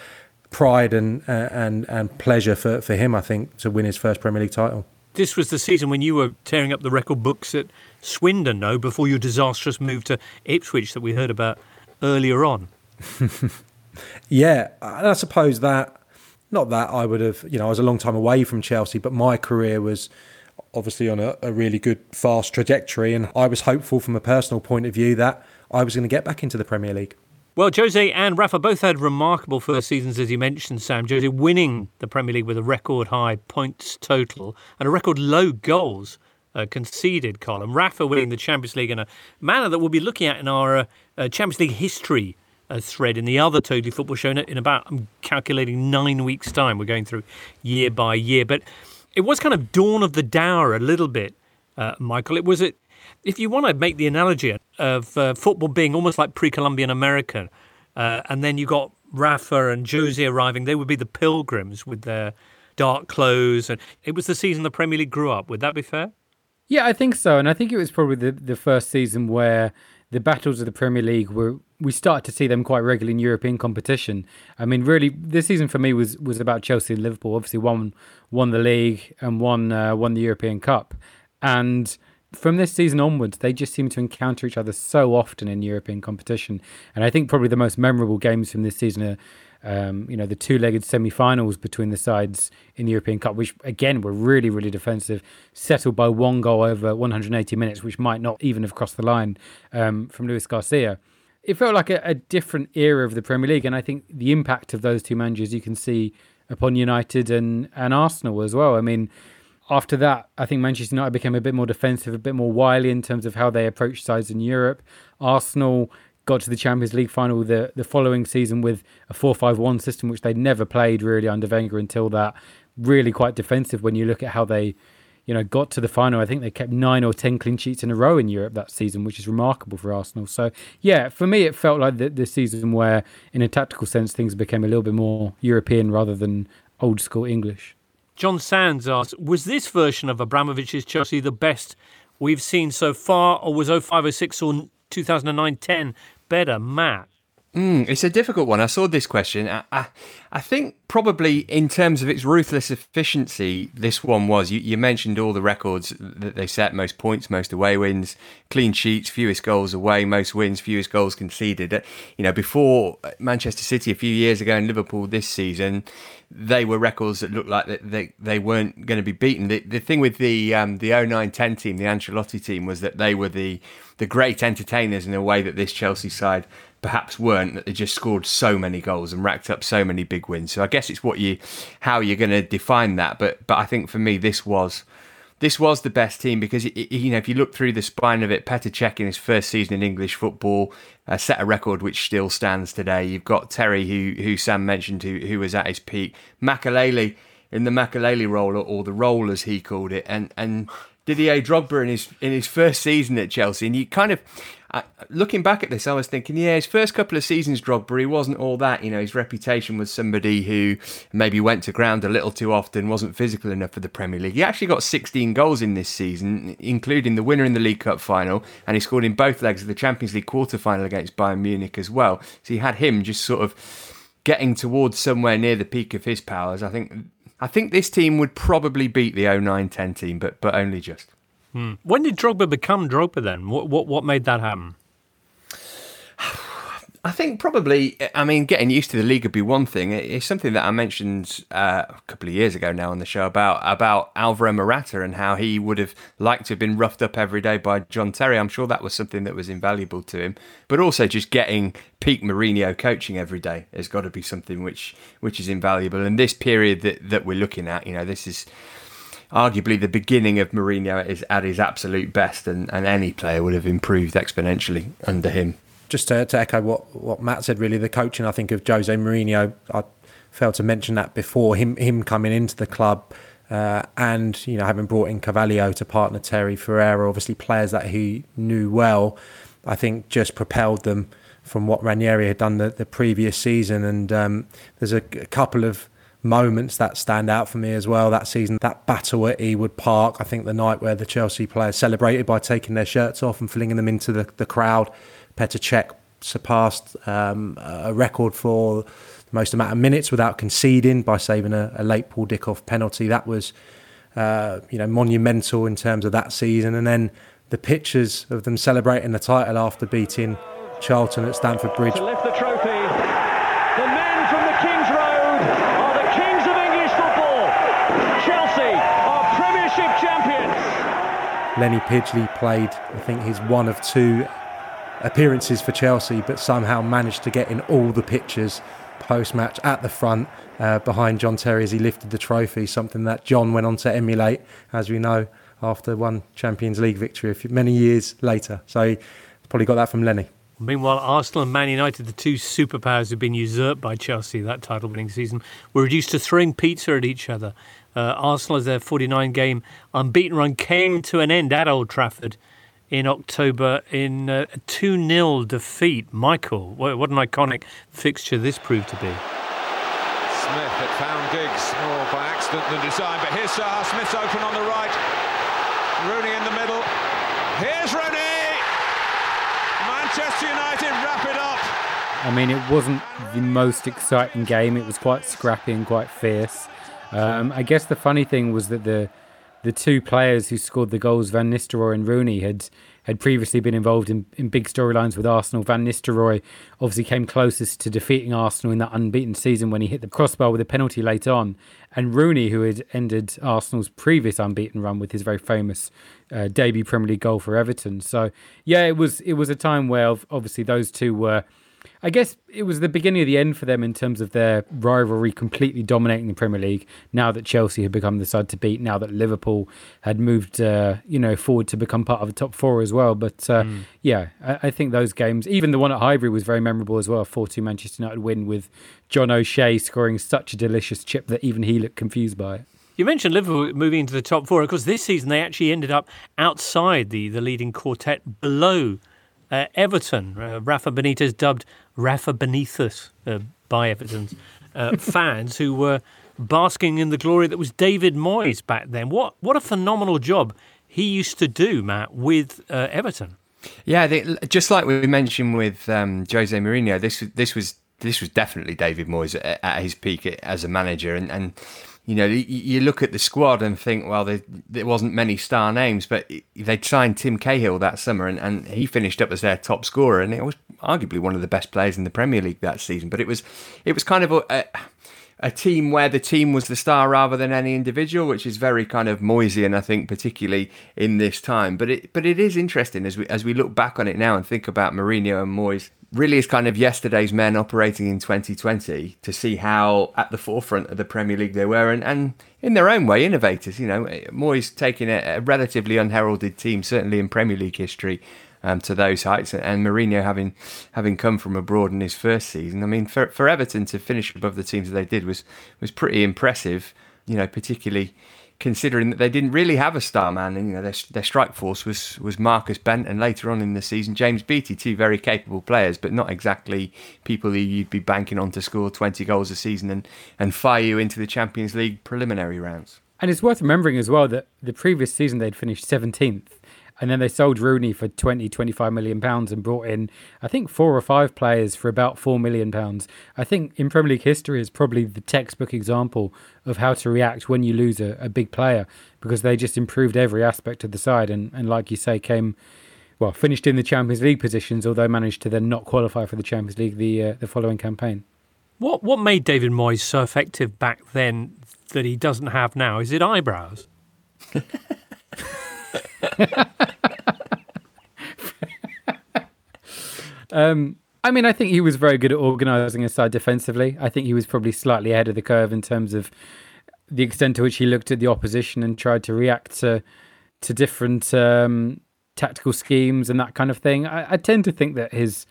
pride and uh, and and pleasure for, for him, I think, to win his first Premier League title. This was the season when you were tearing up the record books at Swindon, no, before your disastrous move to Ipswich that we heard about earlier on. Yeah, and I suppose that, not that I would have, you know, I was a long time away from Chelsea, but my career was obviously on a, a really good, fast trajectory. And I was hopeful from a personal point of view that I was going to get back into the Premier League. Well, Jose and Rafa both had remarkable first seasons, as you mentioned, Sam. Jose winning the Premier League with a record high points total and a record low goals uh, conceded column. Rafa winning the Champions League in a manner that we'll be looking at in our uh, uh, Champions League history a thread in the other Totally Football Show in about, I'm calculating, nine weeks' time. We're going through year by year. But it was kind of dawn of the dour a little bit, uh, Michael. It was, it, if you want to make the analogy of uh, football being almost like pre-Columbian America, uh, and then you got Rafa and Jose arriving, they would be the pilgrims with their dark clothes. And it was the season the Premier League grew up. Would that be fair? Yeah, I think so. And I think it was probably the, the first season where the battles of the Premier League were, we started to see them quite regularly in European competition. I mean, really, this season for me was was about Chelsea and Liverpool. Obviously, one won the league and one uh, won the European Cup. And from this season onwards, they just seem to encounter each other so often in European competition. And I think probably the most memorable games from this season are, um, you know, the two-legged semi-finals between the sides in the European Cup, which, again, were really, really defensive, settled by one goal over one hundred eighty minutes, which might not even have crossed the line um, from Luis Garcia. It felt like a, a different era of the Premier League. And I think the impact of those two managers you can see upon United and, and Arsenal as well. I mean, after that, I think Manchester United became a bit more defensive, a bit more wily in terms of how they approached sides in Europe. Arsenal got to the Champions League final the, the following season with a four five one system, which they never played really under Wenger until that. Really quite defensive when you look at how they, you know, got to the final. I think they kept nine or ten clean sheets in a row in Europe that season, which is remarkable for Arsenal. So, yeah, for me, it felt like the, the season where, in a tactical sense, things became a little bit more European rather than old school English. John Sands asks, was this version of Abramovich's Chelsea the best we've seen so far, or was oh five oh six or two thousand nine ten better, Matt? Mm, it's a difficult one. I saw this question. I, I, I think probably in terms of its ruthless efficiency, this one was. You, you mentioned all the records that they set: most points, most away wins, clean sheets, fewest goals away, most wins, fewest goals conceded. You know, before Manchester City a few years ago and Liverpool this season, they were records that looked like they they, they weren't going to be beaten. The, the thing with the um, the oh nine ten team, the Ancelotti team, was that they were the the great entertainers in a way that this Chelsea side perhaps weren't, that they just scored so many goals and racked up so many big wins. So I guess it's what you, how you're going to define that. But but I think for me, this was this was the best team because, it, it, you know, if you look through the spine of it, Petr Cech in his first season in English football uh, set a record which still stands today. You've got Terry, who who Sam mentioned, who, who was at his peak. Makaleli in the Makaleli role, or, or the roll as he called it, and and Didier Drogba in his in his first season at Chelsea. And you kind of, I, looking back at this, I was thinking, yeah, his first couple of seasons, Drogba, he wasn't all that. You know, his reputation was somebody who maybe went to ground a little too often, wasn't physical enough for the Premier League. He actually got sixteen goals in this season, including the winner in the League Cup final, and he scored in both legs of the Champions League quarter-final against Bayern Munich as well. So you had him just sort of getting towards somewhere near the peak of his powers. I think I think this team would probably beat the oh nine ten team, but but only just. Hmm. When did Drogba become Drogba then? What what what made that happen? I think probably, I mean, getting used to the league would be one thing. It's something that I mentioned uh, a couple of years ago now on the show about about Alvaro Morata and how he would have liked to have been roughed up every day by John Terry. I'm sure that was something that was invaluable to him. But also just getting peak Mourinho coaching every day has got to be something which which is invaluable. And this period that, that we're looking at, you know, this is arguably the beginning of Mourinho is at his absolute best, and, and any player would have improved exponentially under him. Just to, to echo what, what Matt said, really, the coaching, I think, of Jose Mourinho, I failed to mention that before, him him coming into the club uh, and, you know, having brought in Carvalho to partner Terry Ferreira, obviously players that he knew well, I think just propelled them from what Ranieri had done the, the previous season. And um, there's a, a couple of moments that stand out for me as well that season. That battle at Ewood Park, I think the night where the Chelsea players celebrated by taking their shirts off and flinging them into the, the crowd. Petr Cech surpassed um, a record for the most amount of minutes without conceding by saving a, a late Paul Dickoff penalty. That was uh, you know monumental in terms of that season. And then the pictures of them celebrating the title after beating Charlton at Stamford Bridge. Lift the trophy. Lenny Pidgley played, I think, his one of two appearances for Chelsea, but somehow managed to get in all the pictures post-match at the front uh, behind John Terry as he lifted the trophy, something that John went on to emulate, as we know, after one Champions League victory a few, many years later. So he probably got that from Lenny. Meanwhile, Arsenal and Man United, the two superpowers who've been usurped by Chelsea that title-winning season, were reduced to throwing pizza at each other. Uh, Arsenal, as their forty-nine game unbeaten run came to an end at Old Trafford in October in uh, a two nil defeat. Michael, what, what an iconic fixture this proved to be. Smith had found Giggs, more by accident than design, but here's Saha, Smith's open on the right, Rooney in the middle, here's Rooney! Manchester United wrap it up! I mean, it wasn't the most exciting game, it was quite scrappy and quite fierce. Um, I guess the funny thing was that the the two players who scored the goals, Van Nistelrooy and Rooney, had had previously been involved in, in big storylines with Arsenal. Van Nistelrooy obviously came closest to defeating Arsenal in that unbeaten season when he hit the crossbar with a penalty late on. And Rooney, who had ended Arsenal's previous unbeaten run with his very famous uh, debut Premier League goal for Everton. So, yeah, it was it was a time where obviously those two were I guess it was the beginning of the end for them in terms of their rivalry completely dominating the Premier League, now that Chelsea had become the side to beat, now that Liverpool had moved uh, you know, forward to become part of the top four as well. But uh, mm. yeah, I, I think those games, even the one at Highbury was very memorable as well, a four two Manchester United win with John O'Shea scoring such a delicious chip that even he looked confused by it. You mentioned Liverpool moving into the top four. Of course, this season they actually ended up outside the, the leading quartet below uh, Everton. Uh, Rafa Benitez, dubbed Rafa Benitez uh, by Everton's uh, fans, who were basking in the glory that was David Moyes back then. What what a phenomenal job he used to do, Matt, with uh, Everton. Yeah, they, just like we mentioned with um, Jose Mourinho, this this was this was definitely David Moyes at, at his peak as a manager, and. and You know, you look at the squad and think, well, there, there wasn't many star names, but they signed Tim Cahill that summer, and, and he finished up as their top scorer, and it was arguably one of the best players in the Premier League that season. But it was, it was kind of a, a, a team where the team was the star rather than any individual, which is very kind of Moyesian, I think, particularly in this time. But it, but it is interesting as we as we look back on it now and think about Mourinho and Moyes. Really is kind of yesterday's men operating in twenty twenty, to see how at the forefront of the Premier League they were, and, and in their own way innovators. You know, Moyes taking a, a relatively unheralded team, certainly in Premier League history, um, to those heights, and Mourinho having having come from abroad in his first season. I mean, for, for Everton to finish above the teams that they did was was pretty impressive, you know, particularly considering that they didn't really have a star man. And, you know, their, their strike force was was Marcus Bent, and later on in the season, James Beattie, two very capable players, but not exactly people who you'd be banking on to score twenty goals a season and, and fire you into the Champions League preliminary rounds. And it's worth remembering as well that the previous season they'd finished seventeenth, and then they sold Rooney for twenty, twenty-five million pounds and brought in, I think, four or five players for about four million pounds. I think in Premier League history is probably the textbook example of how to react when you lose a, a big player, because they just improved every aspect of the side. And, and like you say, came, well, finished in the Champions League positions, although managed to then not qualify for the Champions League the uh, the following campaign. What what made David Moyes so effective back then that he doesn't have now? Is it eyebrows? um, I mean, I think he was very good at organising his side defensively. I think he was probably slightly ahead of the curve in terms of the extent to which he looked at the opposition and tried to react to to different um, tactical schemes and that kind of thing. I, I tend to think that his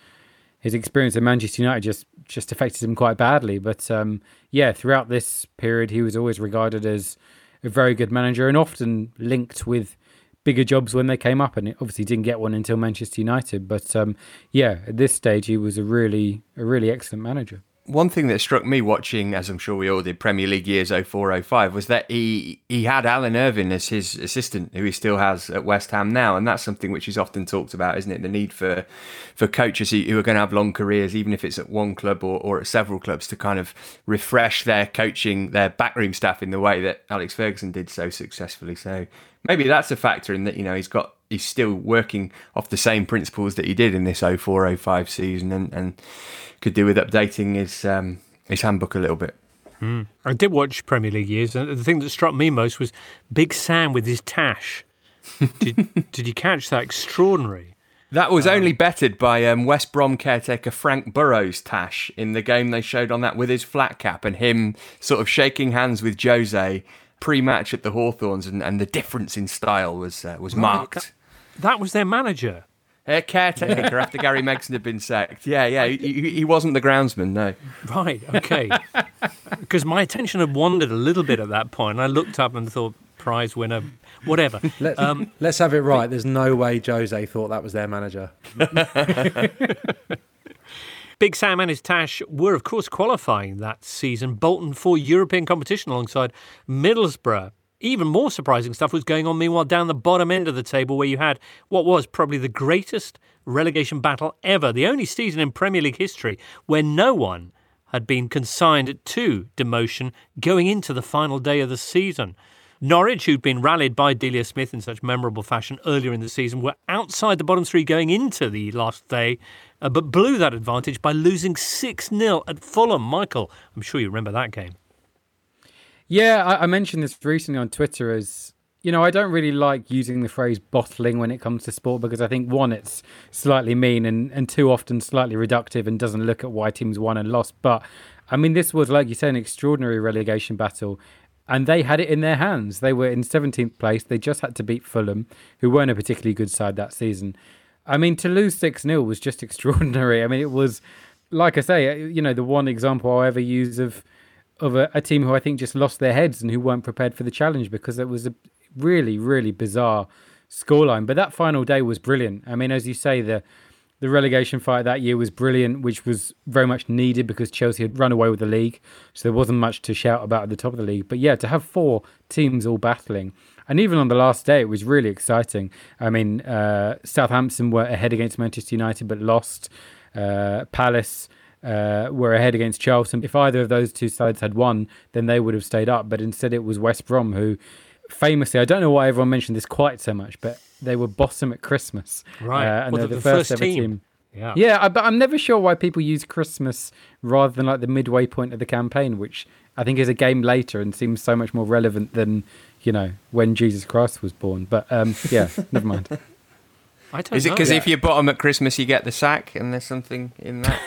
his experience at Manchester United just just affected him quite badly. But um, yeah, throughout this period, he was always regarded as a very good manager, and often linked with bigger jobs when they came up, and obviously didn't get one until Manchester United. But um, yeah, at this stage, he was a really, a really excellent manager. One thing that struck me watching, as I'm sure we all did, Premier League years oh four oh five, was that he he had Alan Irvine as his assistant, who he still has at West Ham now, and that's something which is often talked about, isn't it? The need for for coaches who, who are going to have long careers, even if it's at one club or, or at several clubs, to kind of refresh their coaching, their backroom staff in the way that Alex Ferguson did so successfully. So maybe that's a factor in that, you know, he's got he's still working off the same principles that he did in this oh four oh five season, and, and could do with updating his um, his handbook a little bit. Mm. I did watch Premier League years, and the thing that struck me most was Big Sam with his tash. Did, did you catch that? Extraordinary. That was um, only bettered by um, West Brom caretaker Frank Burrows' tash in the game they showed on that, with his flat cap and him sort of shaking hands with Jose pre-match at the Hawthorns, and, and the difference in style was uh, was marked. Right. That was their manager. Their caretaker after Gary Megson had been sacked. Yeah, yeah. He, he wasn't the groundsman, no. Right, okay. Because my attention had wandered a little bit at that point. I looked up and thought, prize winner, whatever. Let's, um, let's have it right. There's no way Jose thought that was their manager. Big Sam and his tash were, of course, qualifying that season, Bolton, for European competition alongside Middlesbrough. Even more surprising stuff was going on, meanwhile, down the bottom end of the table, where you had what was probably the greatest relegation battle ever, the only season in Premier League history where no one had been consigned to demotion going into the final day of the season. Norwich, who'd been rallied by Delia Smith in such memorable fashion earlier in the season, were outside the bottom three going into the last day, uh, but blew that advantage by losing six nil at Fulham. Michael, I'm sure you remember that game. Yeah, I mentioned this recently on Twitter as you know, I don't really like using the phrase bottling when it comes to sport, because I think, one, it's slightly mean and, and too often slightly reductive and doesn't look at why teams won and lost. But, I mean, this was, like you say, an extraordinary relegation battle. And they had it in their hands. They were in seventeenth place. They just had to beat Fulham, who weren't a particularly good side that season. I mean, to lose six nil was just extraordinary. I mean, it was, like I say, you know, the one example I'll ever use of of a, a team who I think just lost their heads and who weren't prepared for the challenge, because it was a really, really bizarre scoreline. But that final day was brilliant. I mean, as you say, the the relegation fight that year was brilliant, which was very much needed because Chelsea had run away with the league. So there wasn't much to shout about at the top of the league. But yeah, to have four teams all battling. And even on the last day, it was really exciting. I mean, uh, Southampton were ahead against Manchester United but lost. Uh, Palace uh, were ahead against Charlton. If either of those two sides had won, then they would have stayed up. But instead it was West Brom who... famously, I don't know why everyone mentioned this quite so much, but they were bottom at Christmas. Right. Uh, and well, they're the, the first, first team. ever team. Yeah, yeah I, but I'm never sure why people use Christmas rather than like the midway point of the campaign, which I think is a game later and seems so much more relevant than, you know, when Jesus Christ was born. But um, yeah, never mind. I don't is know. Is it because yeah. if you're bottom at Christmas, you get the sack, and there's something in that?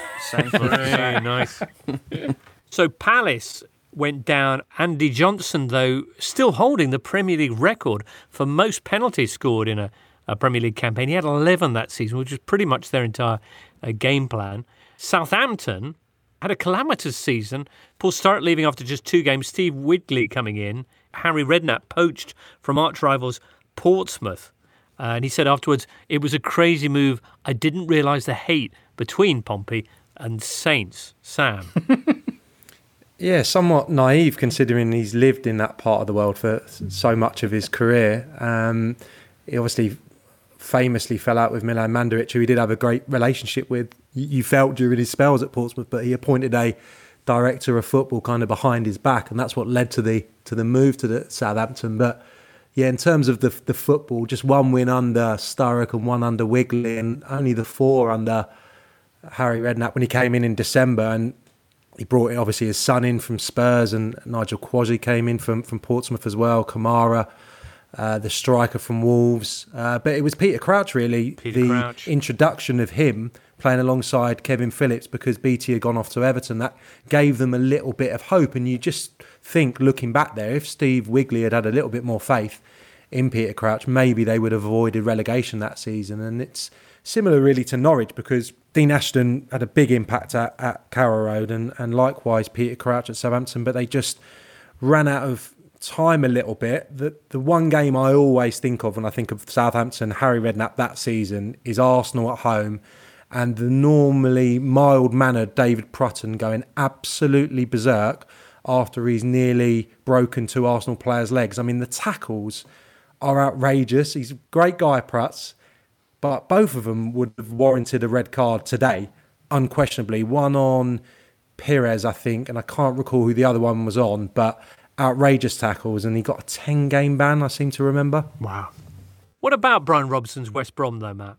Very nice. So Palace... went down. Andy Johnson, though, still holding the Premier League record for most penalties scored in a, a Premier League campaign. He had eleven that season, which was pretty much their entire uh, game plan. Southampton had a calamitous season. Paul Sturrock leaving after just two games. Steve Wigley coming in. Harry Redknapp poached from arch rivals Portsmouth. Uh, and he said afterwards, it was a crazy move. I didn't realise the hate between Pompey and Saints. Sam. Yeah, somewhat naive considering he's lived in that part of the world for so much of his career. Um, he obviously famously fell out with Milan Mandarić, who he did have a great relationship with, you felt, during his spells at Portsmouth, but he appointed a director of football kind of behind his back, and that's what led to the to the move to the Southampton. But yeah, in terms of the the football, just one win under Sturrock and one under Wigley, and only the four under Harry Redknapp when he came in in December. And he brought, obviously, his son in from Spurs, and Nigel Quasi came in from, from Portsmouth as well, Kamara, uh, the striker from Wolves. Uh, but it was Peter Crouch, really, Peter the Crouch. Introduction of him playing alongside Kevin Phillips, because B T had gone off to Everton. That gave them a little bit of hope. And you just think, looking back there, if Steve Wigley had had a little bit more faith in Peter Crouch, maybe they would have avoided relegation that season. And it's similar, really, to Norwich, because Dean Ashton had a big impact at, at Carrow Road, and, and likewise Peter Crouch at Southampton, but they just ran out of time a little bit. The the one game I always think of when I think of Southampton, Harry Redknapp that season, is Arsenal at home, and the normally mild-mannered David Prutton going absolutely berserk after he's nearly broken two Arsenal players' legs. I mean, the tackles are outrageous. He's a great guy, Prutz. But both of them would have warranted a red card today, unquestionably. One on Pires, I think, and I can't recall who the other one was on, but outrageous tackles, and he got a ten-game ban, I seem to remember. Wow. What about Brian Robson's West Brom, though, Matt?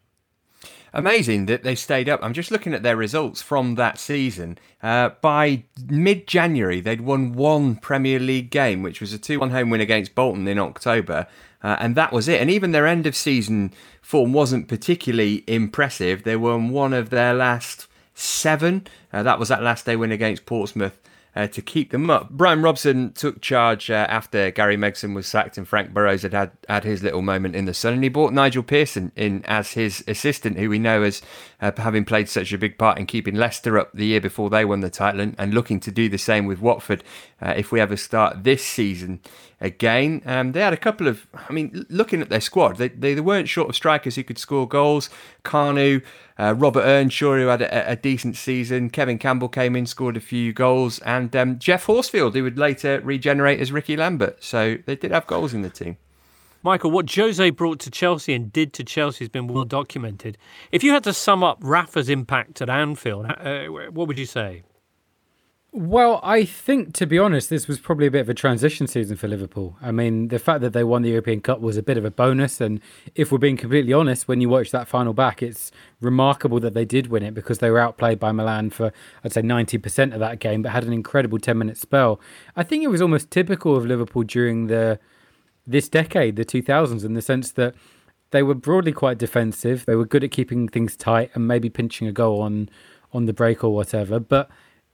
Amazing that they stayed up. I'm just looking at their results from that season. Uh, by mid-January, they'd won one Premier League game, which was a two one home win against Bolton in October. Uh, and that was it. And even their end-of-season form wasn't particularly impressive. They won one of their last seven. Uh, that was that last day win against Portsmouth uh, to keep them up. Brian Robson took charge uh, after Gary Megson was sacked and Frank Burrows had, had had his little moment in the sun. And he brought Nigel Pearson in as his assistant, who we know as uh, having played such a big part in keeping Leicester up the year before they won the title, and, and looking to do the same with Watford uh, if we ever start this season again. Um, they had a couple of, I mean, looking at their squad, they they, they weren't short of strikers who could score goals. Carnu, uh, Robert Earnshaw, who had a, a decent season. Kevin Campbell came in, scored a few goals. And um, Jeff Horsfield, who would later regenerate as Ricky Lambert. So they did have goals in the team. Michael, what Jose brought to Chelsea and did to Chelsea has been well documented. If you had to sum up Rafa's impact at Anfield, uh, what would you say? Well, I think, to be honest, this was probably a bit of a transition season for Liverpool. I mean, the fact that they won the European Cup was a bit of a bonus. And if we're being completely honest, when you watch that final back, it's remarkable that they did win it, because they were outplayed by Milan for, I'd say, ninety percent of that game, but had an incredible ten-minute spell. I think it was almost typical of Liverpool during the this decade, the two thousands, in the sense that they were broadly quite defensive. They were good at keeping things tight and maybe pinching a goal on, on the break or whatever. But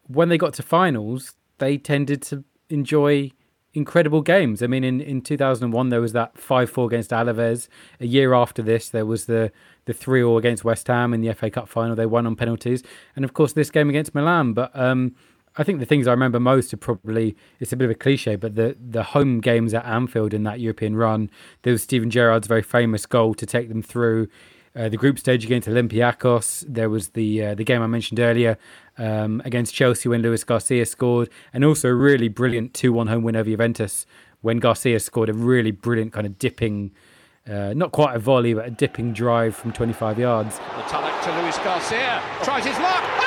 when they got to finals, they tended to enjoy incredible games. I mean, in, in two thousand one, there was that five four against Alaves. A year after this, there was the the three all against West Ham in the F A Cup final. They won on penalties. And of course, this game against Milan. But um, I think the things I remember most are probably, it's a bit of a cliche, but the, the home games at Anfield in that European run. There was Steven Gerrard's very famous goal to take them through uh, the group stage against Olympiacos. There was the uh, the game I mentioned earlier um, against Chelsea when Luis Garcia scored, and also a really brilliant two one home win over Juventus when Garcia scored a really brilliant kind of dipping, uh, not quite a volley, but a dipping drive from twenty-five yards. The Tulloch to Luis Garcia, tries his luck. Oh!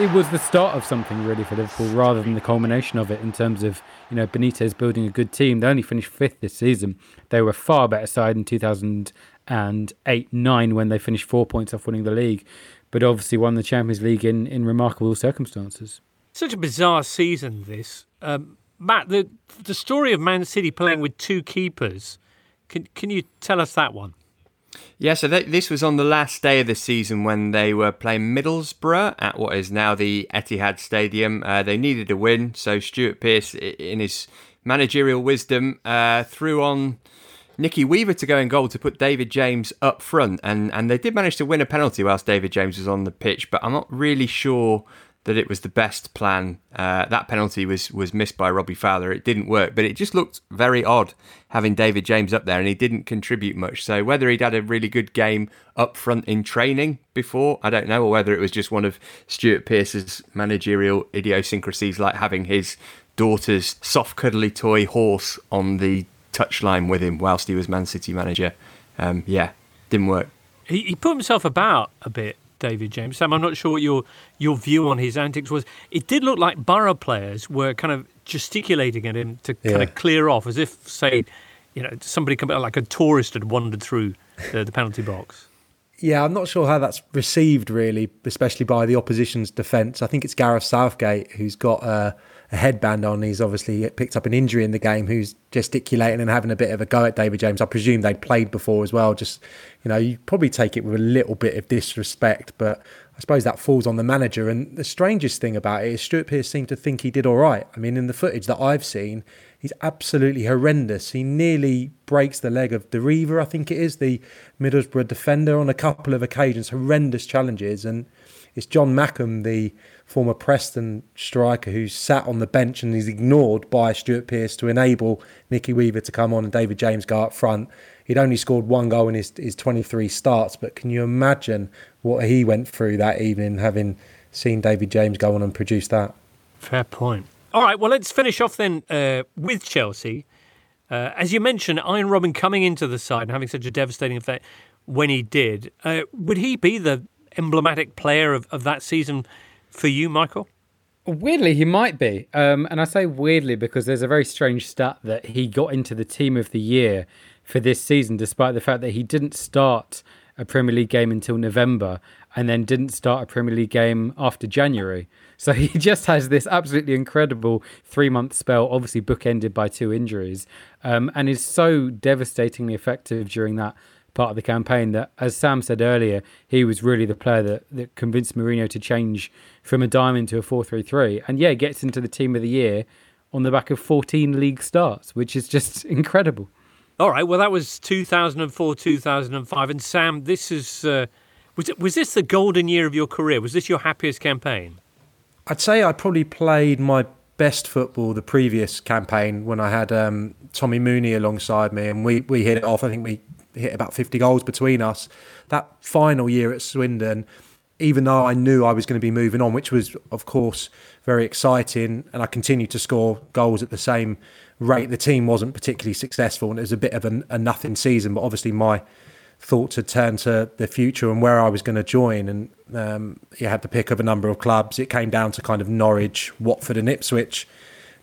It was the start of something really for Liverpool rather than the culmination of it, in terms of, you know, Benitez building a good team. They only finished fifth this season. They were a far better side in two thousand eight nine when they finished four points off winning the league, but obviously won the Champions League in, in remarkable circumstances. Such a bizarre season, this. Um, Matt, the the story of Man City playing with two keepers, can can you tell us that one? Yeah, so th- this was on the last day of the season when they were playing Middlesbrough at what is now the Etihad Stadium. Uh, they needed a win, so Stuart Pearce, in his managerial wisdom, uh, threw on Nicky Weaver to go in goal to put David James up front. And, and they did manage to win a penalty whilst David James was on the pitch, but I'm not really sure that it was the best plan. Uh, that penalty was was missed by Robbie Fowler. It didn't work, but it just looked very odd having David James up there, and he didn't contribute much. So whether he'd had a really good game up front in training before, I don't know, or whether it was just one of Stuart Pearce's managerial idiosyncrasies, like having his daughter's soft, cuddly toy horse on the touchline with him whilst he was Man City manager. Um, yeah, didn't work. He, he put himself about a bit, David James. Sam, I'm not sure what your your view on his antics was. It did look like Borough players were kind of gesticulating at him to kind yeah. of clear off, as if, say, you know, somebody come out like a tourist had wandered through the, the penalty box. Yeah, I'm not sure how that's received really, especially by the opposition's defence. I think it's Gareth Southgate who's got a, a headband on. He's obviously picked up an injury in the game, who's gesticulating and having a bit of a go at David James. I presume they'd played before as well. Just, you know, you probably take it with a little bit of disrespect, but I suppose that falls on the manager. And the strangest thing about it is Stuart Pearce seemed to think he did all right. I mean, in the footage that I've seen, he's absolutely horrendous. He nearly breaks the leg of De Riva, I think it is, the Middlesbrough defender, on a couple of occasions. Horrendous challenges. And it's John Mackham, the former Preston striker, who's sat on the bench and is ignored by Stuart Pearce to enable Nicky Weaver to come on and David James go up front. He'd only scored one goal in his, his twenty-three starts, but can you imagine what he went through that evening, having seen David James go on and produce that? Fair point. All right, well, let's finish off then uh, with Chelsea. Uh, as you mentioned, Ian Robin coming into the side and having such a devastating effect when he did. Uh, would he be the emblematic player of, of that season for you, Michael? Weirdly, he might be. Um, and I say weirdly because there's a very strange stat that he got into the team of the year for this season, despite the fact that he didn't start a Premier League game until November and then didn't start a Premier League game after January. So he just has this absolutely incredible three-month spell, obviously bookended by two injuries, um, and is so devastatingly effective during that part of the campaign that, as Sam said earlier, he was really the player that, that convinced Mourinho to change from a diamond to a four three three. And yeah, gets into the team of the year on the back of fourteen league starts, which is just incredible. All right, well, that was two thousand four, two thousand five. And Sam, this is uh, was it, was this the golden year of your career? Was this your happiest campaign? I'd say I probably played my best football the previous campaign when I had um, Tommy Mooney alongside me, and we, we hit it off. I think we hit about fifty goals between us. That final year at Swindon, even though I knew I was going to be moving on, which was, of course, very exciting, and I continued to score goals at the same rate, the team wasn't particularly successful, and it was a bit of a, a nothing season. But obviously my thoughts had turned to the future and where I was going to join, and um, you had the pick of a number of clubs. It came down to kind of Norwich, Watford and Ipswich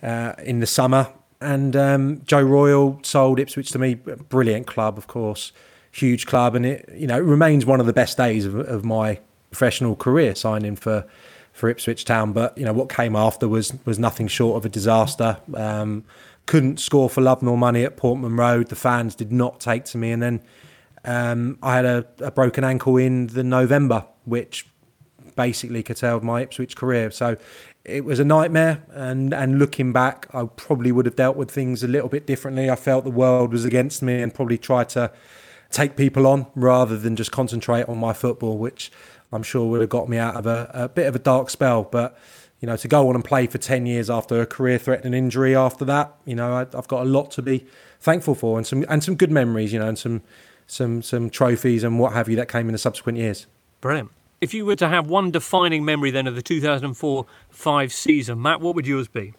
uh, in the summer, and um, Joe Royal sold Ipswich to me. Brilliant club, of course, huge club, and it, you know, it remains one of the best days of, of my professional career, signing for for Ipswich Town. But you know what came after was was nothing short of a disaster. Um, couldn't score for love nor money at Portman Road. The fans did not take to me, and then um, I had a, a broken ankle in the November, which basically curtailed my Ipswich career. So it was a nightmare, and and looking back, I probably would have dealt with things a little bit differently. I felt the world was against me and probably tried to take people on rather than just concentrate on my football, which I'm sure would have got me out of a, a bit of a dark spell. But you know, to go on and play for ten years after a career-threatening injury after that, you know, I, I've got a lot to be thankful for, and some and some good memories, you know, and some some some trophies and what have you that came in the subsequent years. Brilliant. If you were to have one defining memory then of the two thousand four five season, Matt, what would yours be?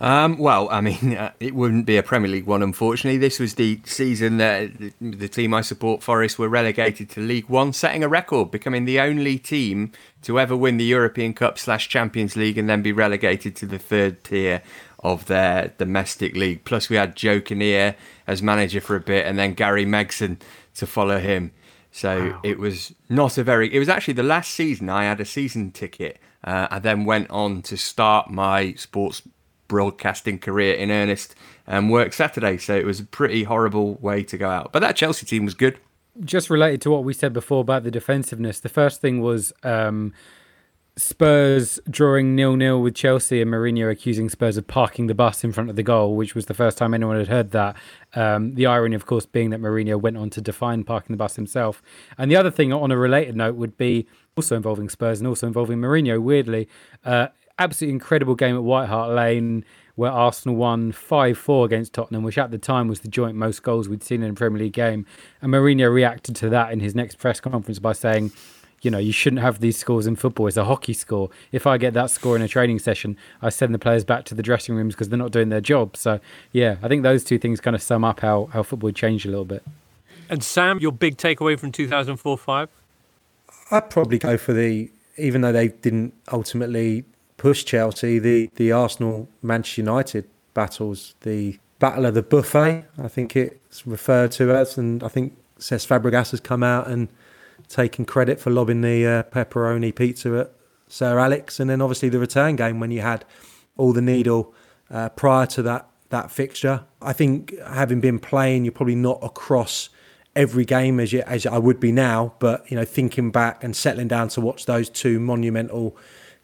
Um, well, I mean, uh, it wouldn't be a Premier League one, unfortunately. This was the season that the, the team I support, Forest, were relegated to League One, setting a record, becoming the only team to ever win the European Cup slash Champions League and then be relegated to the third tier of their domestic league. Plus, we had Joe Kinnear as manager for a bit and then Gary Megson to follow him. So wow. It was not a very... It was actually the last season I had a season ticket. Uh, I then went on to start my sports broadcasting career in earnest and work Saturday. So it was a pretty horrible way to go out. But that Chelsea team was good. Just related to what we said before about the defensiveness, the first thing was um, Spurs drawing nil-nil with Chelsea and Mourinho accusing Spurs of parking the bus in front of the goal, which was the first time anyone had heard that. Um, the irony, of course, being that Mourinho went on to define parking the bus himself. And the other thing on a related note would be also involving Spurs and also involving Mourinho, weirdly. Uh, Absolutely incredible game at White Hart Lane where Arsenal won five four against Tottenham, which at the time was the joint most goals we'd seen in a Premier League game. And Mourinho reacted to that in his next press conference by saying, you know, you shouldn't have these scores in football. It's a hockey score. If I get that score in a training session, I send the players back to the dressing rooms because they're not doing their job. So, yeah, I think those two things kind of sum up how, how football changed a little bit. And Sam, your big takeaway from two thousand four five? I'd probably go for the, even though they didn't ultimately push Chelsea, the the Arsenal Manchester United battles, the Battle of the Buffet, I think it's referred to as, and I think Cesc Fabregas has come out and taken credit for lobbing the uh, pepperoni pizza at Sir Alex, and then obviously the return game when you had all the needle uh, prior to that that fixture. I think having been playing, you're probably not across every game as you, as I would be now, but you know, thinking back and settling down to watch those two monumental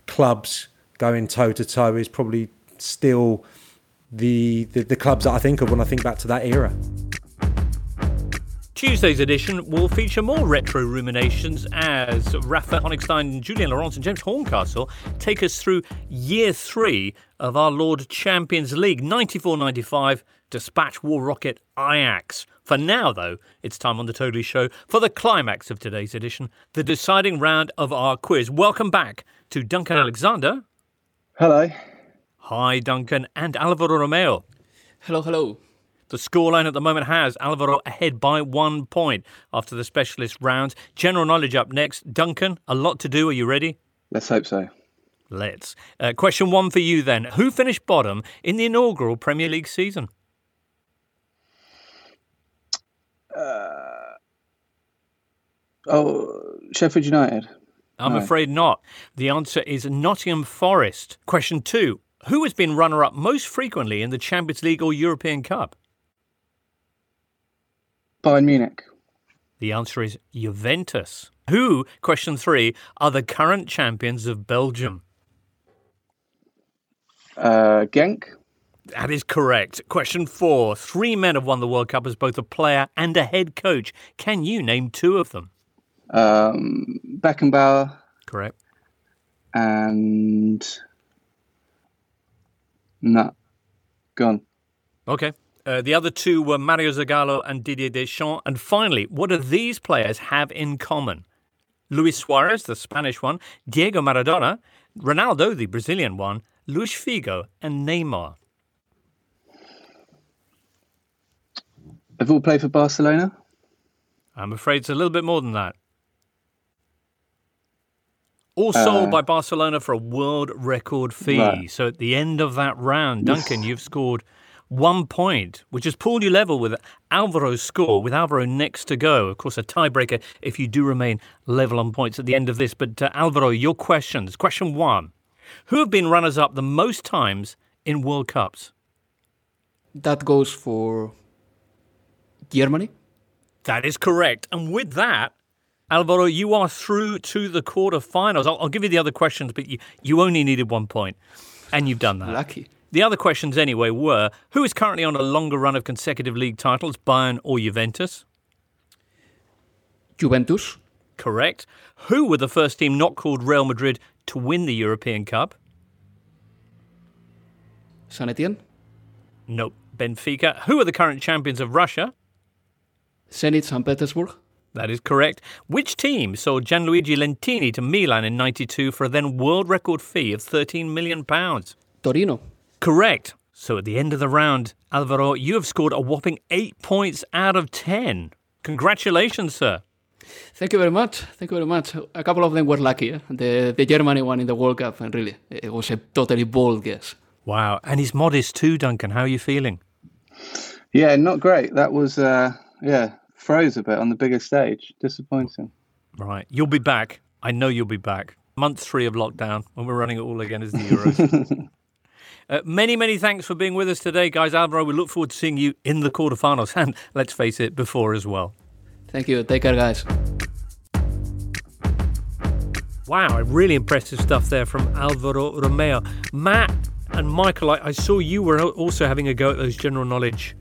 clubs going toe-to-toe is probably still the, the the clubs that I think of when I think back to that era. Tuesday's edition will feature more retro ruminations as Rafa Honigstein, Julian Laurence and James Horncastle take us through year three of our Lord Champions League, ninety-four ninety-five, dispatch war rocket Ajax. For now, though, it's time on The Totally Show for the climax of today's edition, the deciding round of our quiz. Welcome back to Duncan Alexander. Hello. Hi, Duncan, and Alvaro Romeo. Hello, hello. The scoreline at the moment has Alvaro ahead by one point after the specialist rounds. General knowledge up next. Duncan, a lot to do. Are you ready? Let's hope so. Let's. Uh, question one for you then. Who finished bottom in the inaugural Premier League season? Uh, oh, Sheffield United. I'm no. afraid not. The answer is Nottingham Forest. Question two. Who has been runner-up most frequently in the Champions League or European Cup? Bayern Munich. The answer is Juventus. Who, question three, are the current champions of Belgium? Uh, Genk. That is correct. Question four. Three men have won the World Cup as both a player and a head coach. Can you name two of them? Um, Beckenbauer. Correct. And... No. Gone. Okay. Uh, the other two were Mario Zagallo and Didier Deschamps. And finally, what do these players have in common? Luis Suarez, the Spanish one, Diego Maradona, Ronaldo, the Brazilian one, Luis Figo and Neymar. They've all played for Barcelona? I'm afraid it's a little bit more than that. All sold uh, by Barcelona for a world record fee. Right. So at the end of that round, Duncan, you've scored one point, which has pulled you level with Alvaro's score, with Alvaro next to go. Of course, a tiebreaker if you do remain level on points at the end of this. But uh, Alvaro, your questions. Question one, who have been runners-up the most times in World Cups? That goes for Germany. That is correct. And with that, Alvaro, you are through to the quarterfinals. I'll, I'll give you the other questions, but you, you only needed one point, and you've done that. Lucky. The other questions, anyway, were, who is currently on a longer run of consecutive league titles, Bayern or Juventus? Juventus. Correct. Who were the first team not called Real Madrid to win the European Cup? San Etienne. Nope. Benfica. Who are the current champions of Russia? Zenit Saint Petersburg. That is correct. Which team sold Gianluigi Lentini to Milan in ninety-two for a then world record fee of thirteen million pounds? Torino. Correct. So at the end of the round, Alvaro, you have scored a whopping eight points out of ten. Congratulations, sir. Thank you very much. Thank you very much. A couple of them were lucky. Eh? The, the Germany one in the World Cup, and really, it was a totally bold guess. Wow. And he's modest too, Duncan. How are you feeling? Yeah, not great. That was, uh, yeah... froze a bit on the bigger stage. Disappointing. Right. You'll be back. I know you'll be back. Month three of lockdown when we're running it all again as the Euros. uh, many, many thanks for being with us today, guys. Alvaro, we look forward to seeing you in the quarterfinals and, let's face it, before as well. Thank you. Take care, guys. Wow, really impressive stuff there from Alvaro Romeo. Matt and Michael, I, I saw you were also having a go at those general knowledge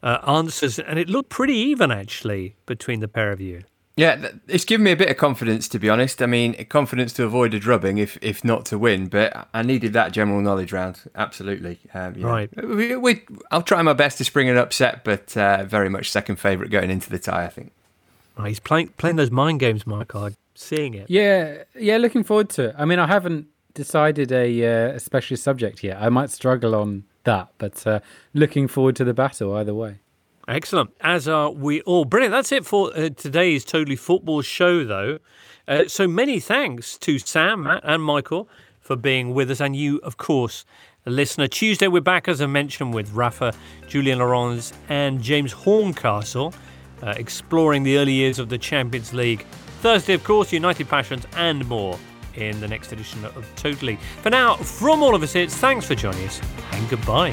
Uh, answers, and it looked pretty even actually between the pair of you. Yeah, it's given me a bit of confidence, to be honest. I mean, confidence to avoid a drubbing if if not to win, but I needed that general knowledge round, absolutely. Um, yeah. Right. We, we, I'll try my best to spring an upset, but uh, very much second favourite going into the tie, I think. Oh, he's playing playing those mind games, Michael. I'm seeing it. Yeah, yeah, looking forward to it. I mean, I haven't decided a, uh, a specialist subject yet. I might struggle on that, but uh, looking forward to the battle either way. Excellent, as are we all. Brilliant. That's it for uh, today's Totally Football show, though. Uh, so many thanks to Sam, Matt and Michael for being with us, and you, of course, the listener. Tuesday we're back, as I mentioned, with Rafa, Julian Laurens and James Horncastle, uh, exploring the early years of the Champions League. Thursday, of course, United Passions and more in the next edition of Totally. For now, from all of us, it's thanks for joining us and goodbye.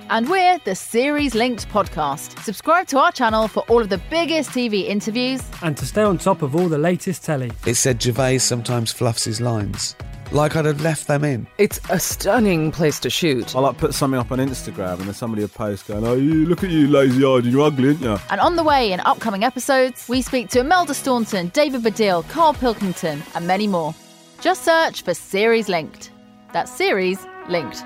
And we're the Series Linked Podcast. Subscribe to our channel for all of the biggest T V interviews. And to stay on top of all the latest telly. It said Gervais sometimes fluffs his lines. Like I'd have left them in. It's a stunning place to shoot. I'll like, put something up on Instagram and there's somebody a post going, oh, you look at you lazy-eyed and you're ugly, aren't you? And on the way in upcoming episodes, we speak to Imelda Staunton, David Baddiel, Carl Pilkington and many more. Just search for Series Linked. That's Series Linked.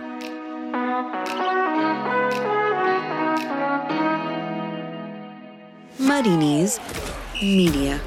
Muddy Knees Media.